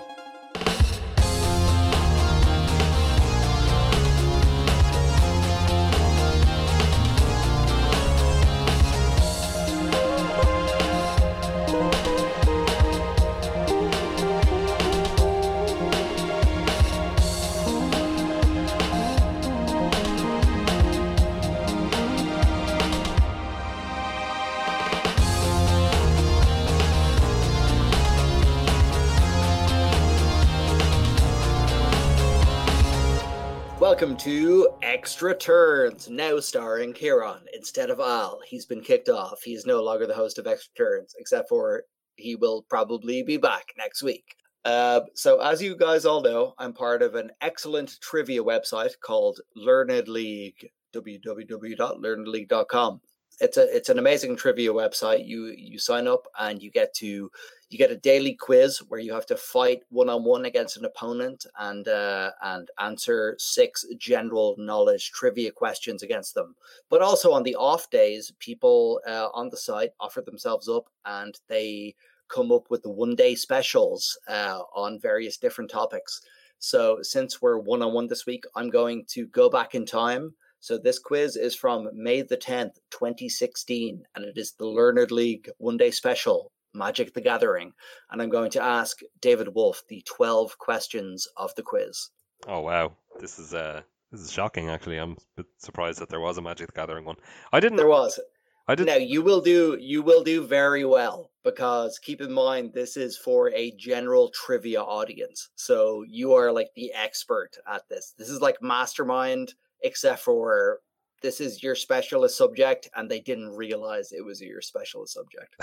Welcome to Extra Turns, now starring Ciarán. Instead of Al, he's been kicked off. He is no longer the host of Extra Turns, except for he will probably be back next week. Uh, so as you guys all know, I'm part of an excellent trivia website called Learned League, w w w dot learned league dot com. It's a it's an amazing trivia website. You you sign up and you get to you get a daily quiz where you have to fight one on one against an opponent and uh, and answer six general knowledge trivia questions against them. But also on the off days, people uh, on the site offer themselves up and they come up with the one day specials uh, on various different topics. So since we're one on one this week, I'm going to go back in time. So this quiz is from May the tenth, twenty sixteen, and it is the Learned League one-day special, Magic the Gathering. And I'm going to ask David Wolf the twelve questions of the quiz. Oh, wow. This is uh, this is shocking, actually. I'm a bit surprised that there was a Magic the Gathering one. I didn't... There was. I didn't... Now, you will do, you will do very well, because keep in mind, this is for a general trivia audience. So you are like the expert at this. This is like Mastermind, except for this is your specialist subject, and they didn't realize it was your specialist subject.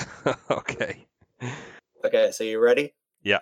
okay. Okay, so you ready? Yeah.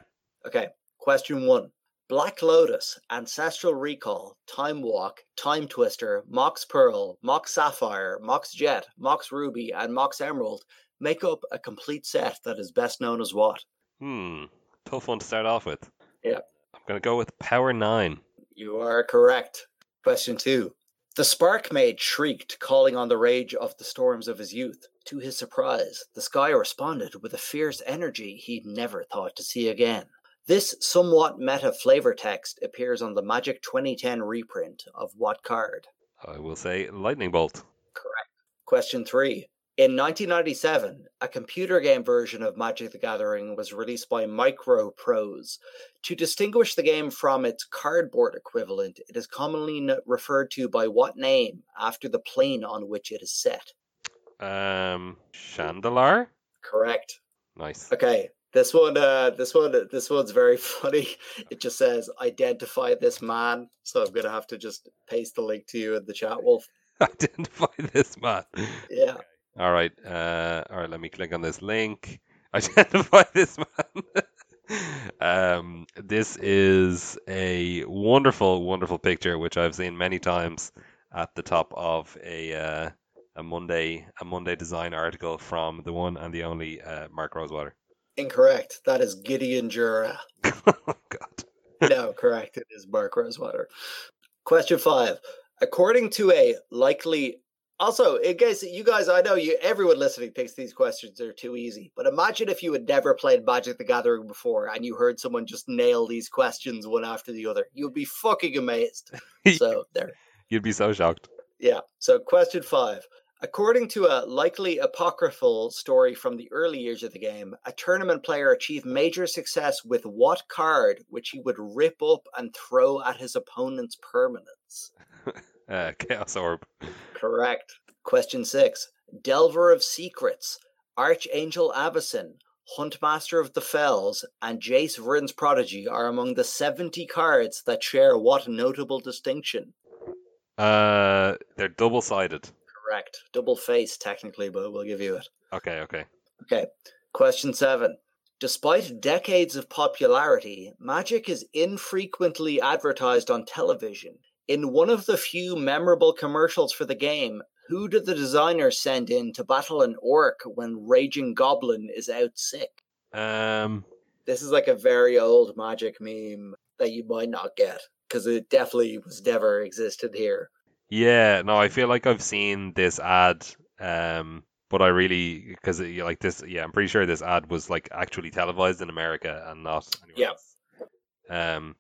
Okay, question one. Black Lotus, Ancestral Recall, Time Walk, Time Twister, Mox Pearl, Mox Sapphire, Mox Jet, Mox Ruby, and Mox Emerald make up a complete set that is best known as what? Hmm, tough one to start off with. Yeah. I'm going to go with Power nine. You are correct. Question two. The Spark Mage shrieked, calling on the rage of the storms of his youth. To his surprise, the sky responded with a fierce energy he'd never thought to see again. This somewhat meta flavor text appears on the Magic twenty ten reprint of what card? I will say Lightning Bolt. Correct. Question three. In nineteen ninety-seven, a computer game version of Magic the Gathering was released by Microprose. To distinguish the game from its cardboard equivalent, it is commonly referred to by what name after the plane on which it is set? Um, Chandalar? Correct. Nice. Okay, this one, uh, this one, this one's very funny. It just says, identify this man. So I'm going to have to just paste the link to you in the chat, Wolf. Identify this man. Yeah. All right, uh, all right. Let me click on this link. Identify this man. um, this is a wonderful, wonderful picture which I've seen many times at the top of a uh, a Monday a Monday design article from the one and the only uh, Mark Rosewater. Incorrect. That is Gideon Jura. Oh God. No, correct. It is Mark Rosewater. Question five. According to a likely. Also, in case you guys, I know you, everyone listening thinks these questions are too easy, but imagine if you had never played Magic the Gathering before and you heard someone just nail these questions one after the other. You'd be fucking amazed. So there. You'd be so shocked. Yeah. So question five. According to a likely apocryphal story from the early years of the game, a tournament player achieved major success with what card, which he would rip up and throw at his opponent's permanents? Uh, Chaos Orb. Correct. Question six. Delver of Secrets, Archangel Avacyn, Huntmaster of the Fells, and Jace Vryn's Prodigy are among the seventy cards that share what notable distinction? Uh, they're double-sided. Correct. Double-faced, technically, but we'll give you it. Okay, okay. Okay. Question seven. Despite decades of popularity, Magic is infrequently advertised on television. In one of the few memorable commercials for the game, who did the designers send in to battle an orc when Raging Goblin is out sick? Um, this is like a very old Magic meme that you might not get, because it definitely was never existed here. Yeah, no, I feel like I've seen this ad, um, but I really, because like this, yeah, I'm pretty sure this ad was like actually televised in America and not anywhere else. Yeah. Um,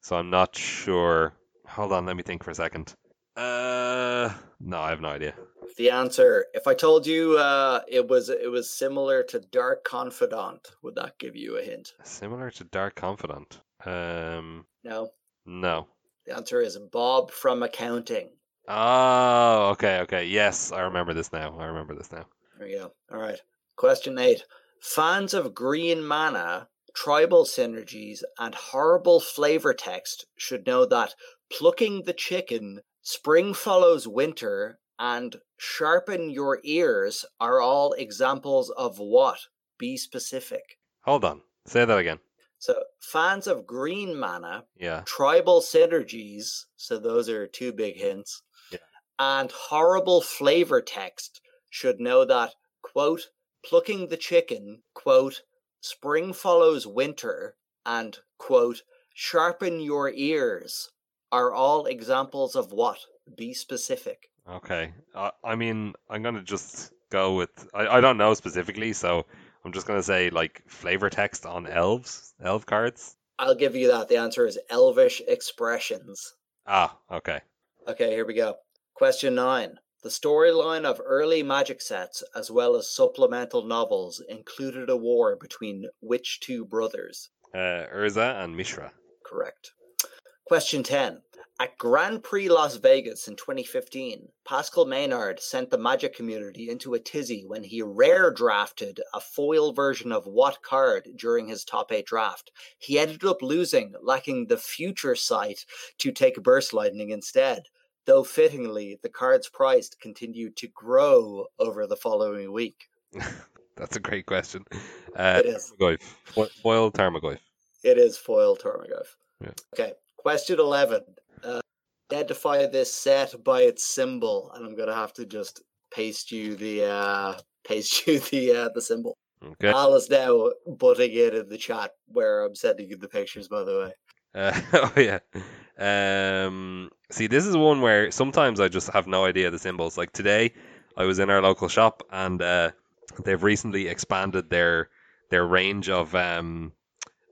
so I'm not sure. Hold on, let me think for a second. Uh, no, I have no idea. The answer, if I told you uh, it was it was similar to Dark Confidant, would that give you a hint? Similar to Dark Confidant? Um, no. No. The answer is Bob from Accounting. Oh, okay, okay. Yes, I remember this now. I remember this now. There you go. All right. Question eight. Fans of green mana, tribal synergies, and horrible flavor text should know that plucking the chicken, spring follows winter, and sharpen your ears are all examples of what? be specific. Hold on. Say that again. So fans of green mana, yeah. tribal synergies, so those are two big hints, yeah. and horrible flavor text should know that, quote, plucking the chicken, quote, spring follows winter, and, quote, sharpen your ears are all examples of what? Be specific. Okay. Uh, I mean, I'm going to just go with... I, I don't know specifically, so I'm just going to say, like, flavor text on elves, elf cards. I'll give you that. The answer is elvish expressions. Ah, okay. Okay, here we go. Question nine. The storyline of early Magic sets, as well as supplemental novels, included a war between which two brothers? Uh, Urza and Mishra. Correct. Question ten. At Grand Prix Las Vegas in twenty fifteen, Pascal Maynard sent the Magic community into a tizzy when he rare drafted a foil version of what card during his top eight draft? He ended up losing, lacking the future sight to take Burst Lightning instead. Though fittingly, the card's price continued to grow over the following week. That's a great question. Uh, it is. Tarmogoyf. Foil Tarmogoyf. It is foil Tarmogoyf. Yeah. Okay, question eleven. Uh, identify this set by its symbol, and I'm going to have to just paste you the uh, paste you the uh, the symbol. Okay. Al is now butting it in the chat where I'm sending you the pictures, by the way. Uh, oh, yeah. Um, see, this is one where sometimes I just have no idea the symbols. Like today, I was in our local shop, and uh, they've recently expanded their their range of um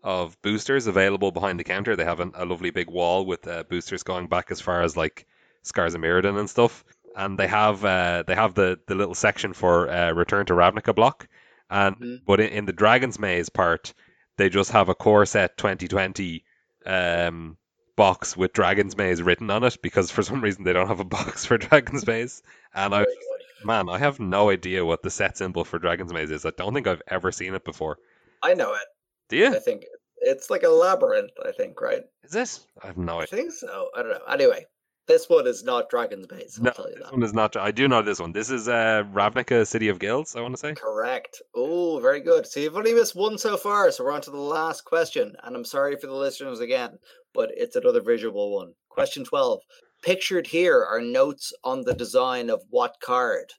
of boosters available behind the counter. They have an, a lovely big wall with uh, boosters going back as far as like Scars of Mirrodin and stuff. And they have uh, they have the, the little section for uh, Return to Ravnica block, and mm-hmm. but in, in the Dragon's Maze part, they just have a core set twenty twenty. Um, box with Dragon's Maze written on it, because for some reason they don't have a box for Dragon's Maze. And I was like, man, I have no idea what the set symbol for Dragon's Maze is. I don't think I've ever seen it before. I know it. Do you? I think it's like a labyrinth, I think, right? Is this? I have no idea. I think so. I don't know. Anyway, this one is not Dragon's Maze. I'll no, tell you this that. One is not. I do know this one. This is uh, Ravnica City of Guilds, I want to say. Correct. Oh, very good. So you've only missed one so far, so we're on to the last question. And I'm sorry for the listeners again, but it's another visual one. Question twelve. Pictured here are notes on the design of what card?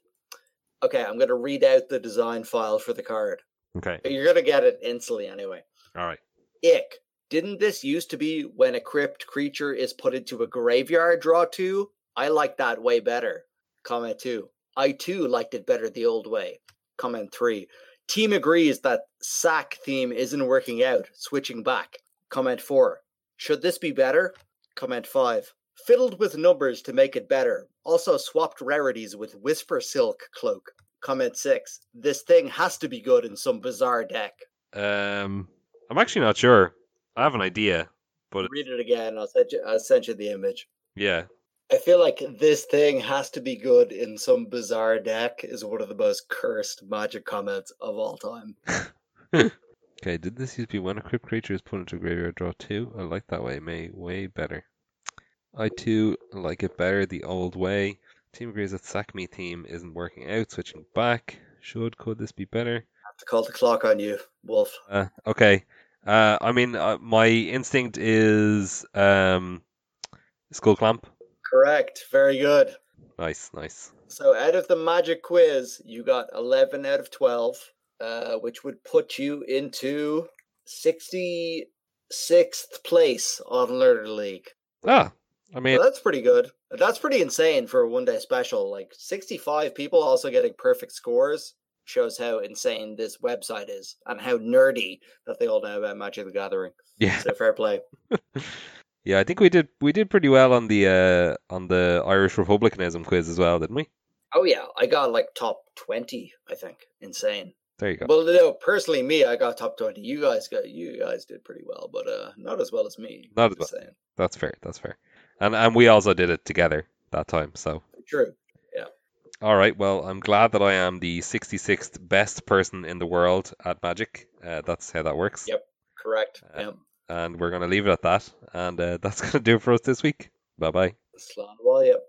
Okay, I'm going to read out the design file for the card. Okay. You're going to get it instantly anyway. All right. Ick. Didn't this used to be when a crypt creature is put into a graveyard draw two? I like that way better. Comment two. I too liked it better the old way. Comment three. Team agrees that sack theme isn't working out. Switching back. Comment four. Should this be better? Comment five. Fiddled with numbers to make it better. Also swapped rarities with Whisper Silk Cloak. Comment six. This thing has to be good in some bizarre deck. Um, I'm actually not sure. I have an idea, but... Read it again. I'll send you, I'll send you the image. Yeah. I feel like this thing has to be good in some bizarre deck is one of the most cursed Magic comments of all time. Okay, did this used to be when a crypt creature is put into a graveyard draw two? I like that way, May. Way better. I too like it better the old way. Team agrees that sack me theme isn't working out. Switching back. Should, could this be better? I have to call the clock on you, Wolf. Uh, okay. Uh, I mean, uh, my instinct is um, Skullclamp. Correct. Very good. Nice, nice. So out of the Magic quiz, you got eleven out of twelve. Uh, which would put you into sixty-sixth place on Learner League. Ah, I mean... So that's pretty good. That's pretty insane for a one-day special. Like, sixty-five people also getting perfect scores shows how insane this website is and how nerdy that they all know about Magic the Gathering. Yeah. So fair play. Yeah, I think we did we did pretty well on the uh, on the Irish Republicanism quiz as well, didn't we? Oh, yeah. I got, like, top twenty, I think. Insane. There you go. Well, no, personally, me, I got top twenty. You guys got, you guys did pretty well, but uh, not as well as me. Not as well. Saying. That's fair. That's fair. And and we also did it together that time. So true. Yeah. All right. Well, I'm glad that I am the sixty-sixth best person in the world at Magic. Uh, that's how that works. Yep. Correct. Uh, yep. And we're going to leave it at that. And uh, that's going to do it for us this week. Bye bye. Slán, well, yep.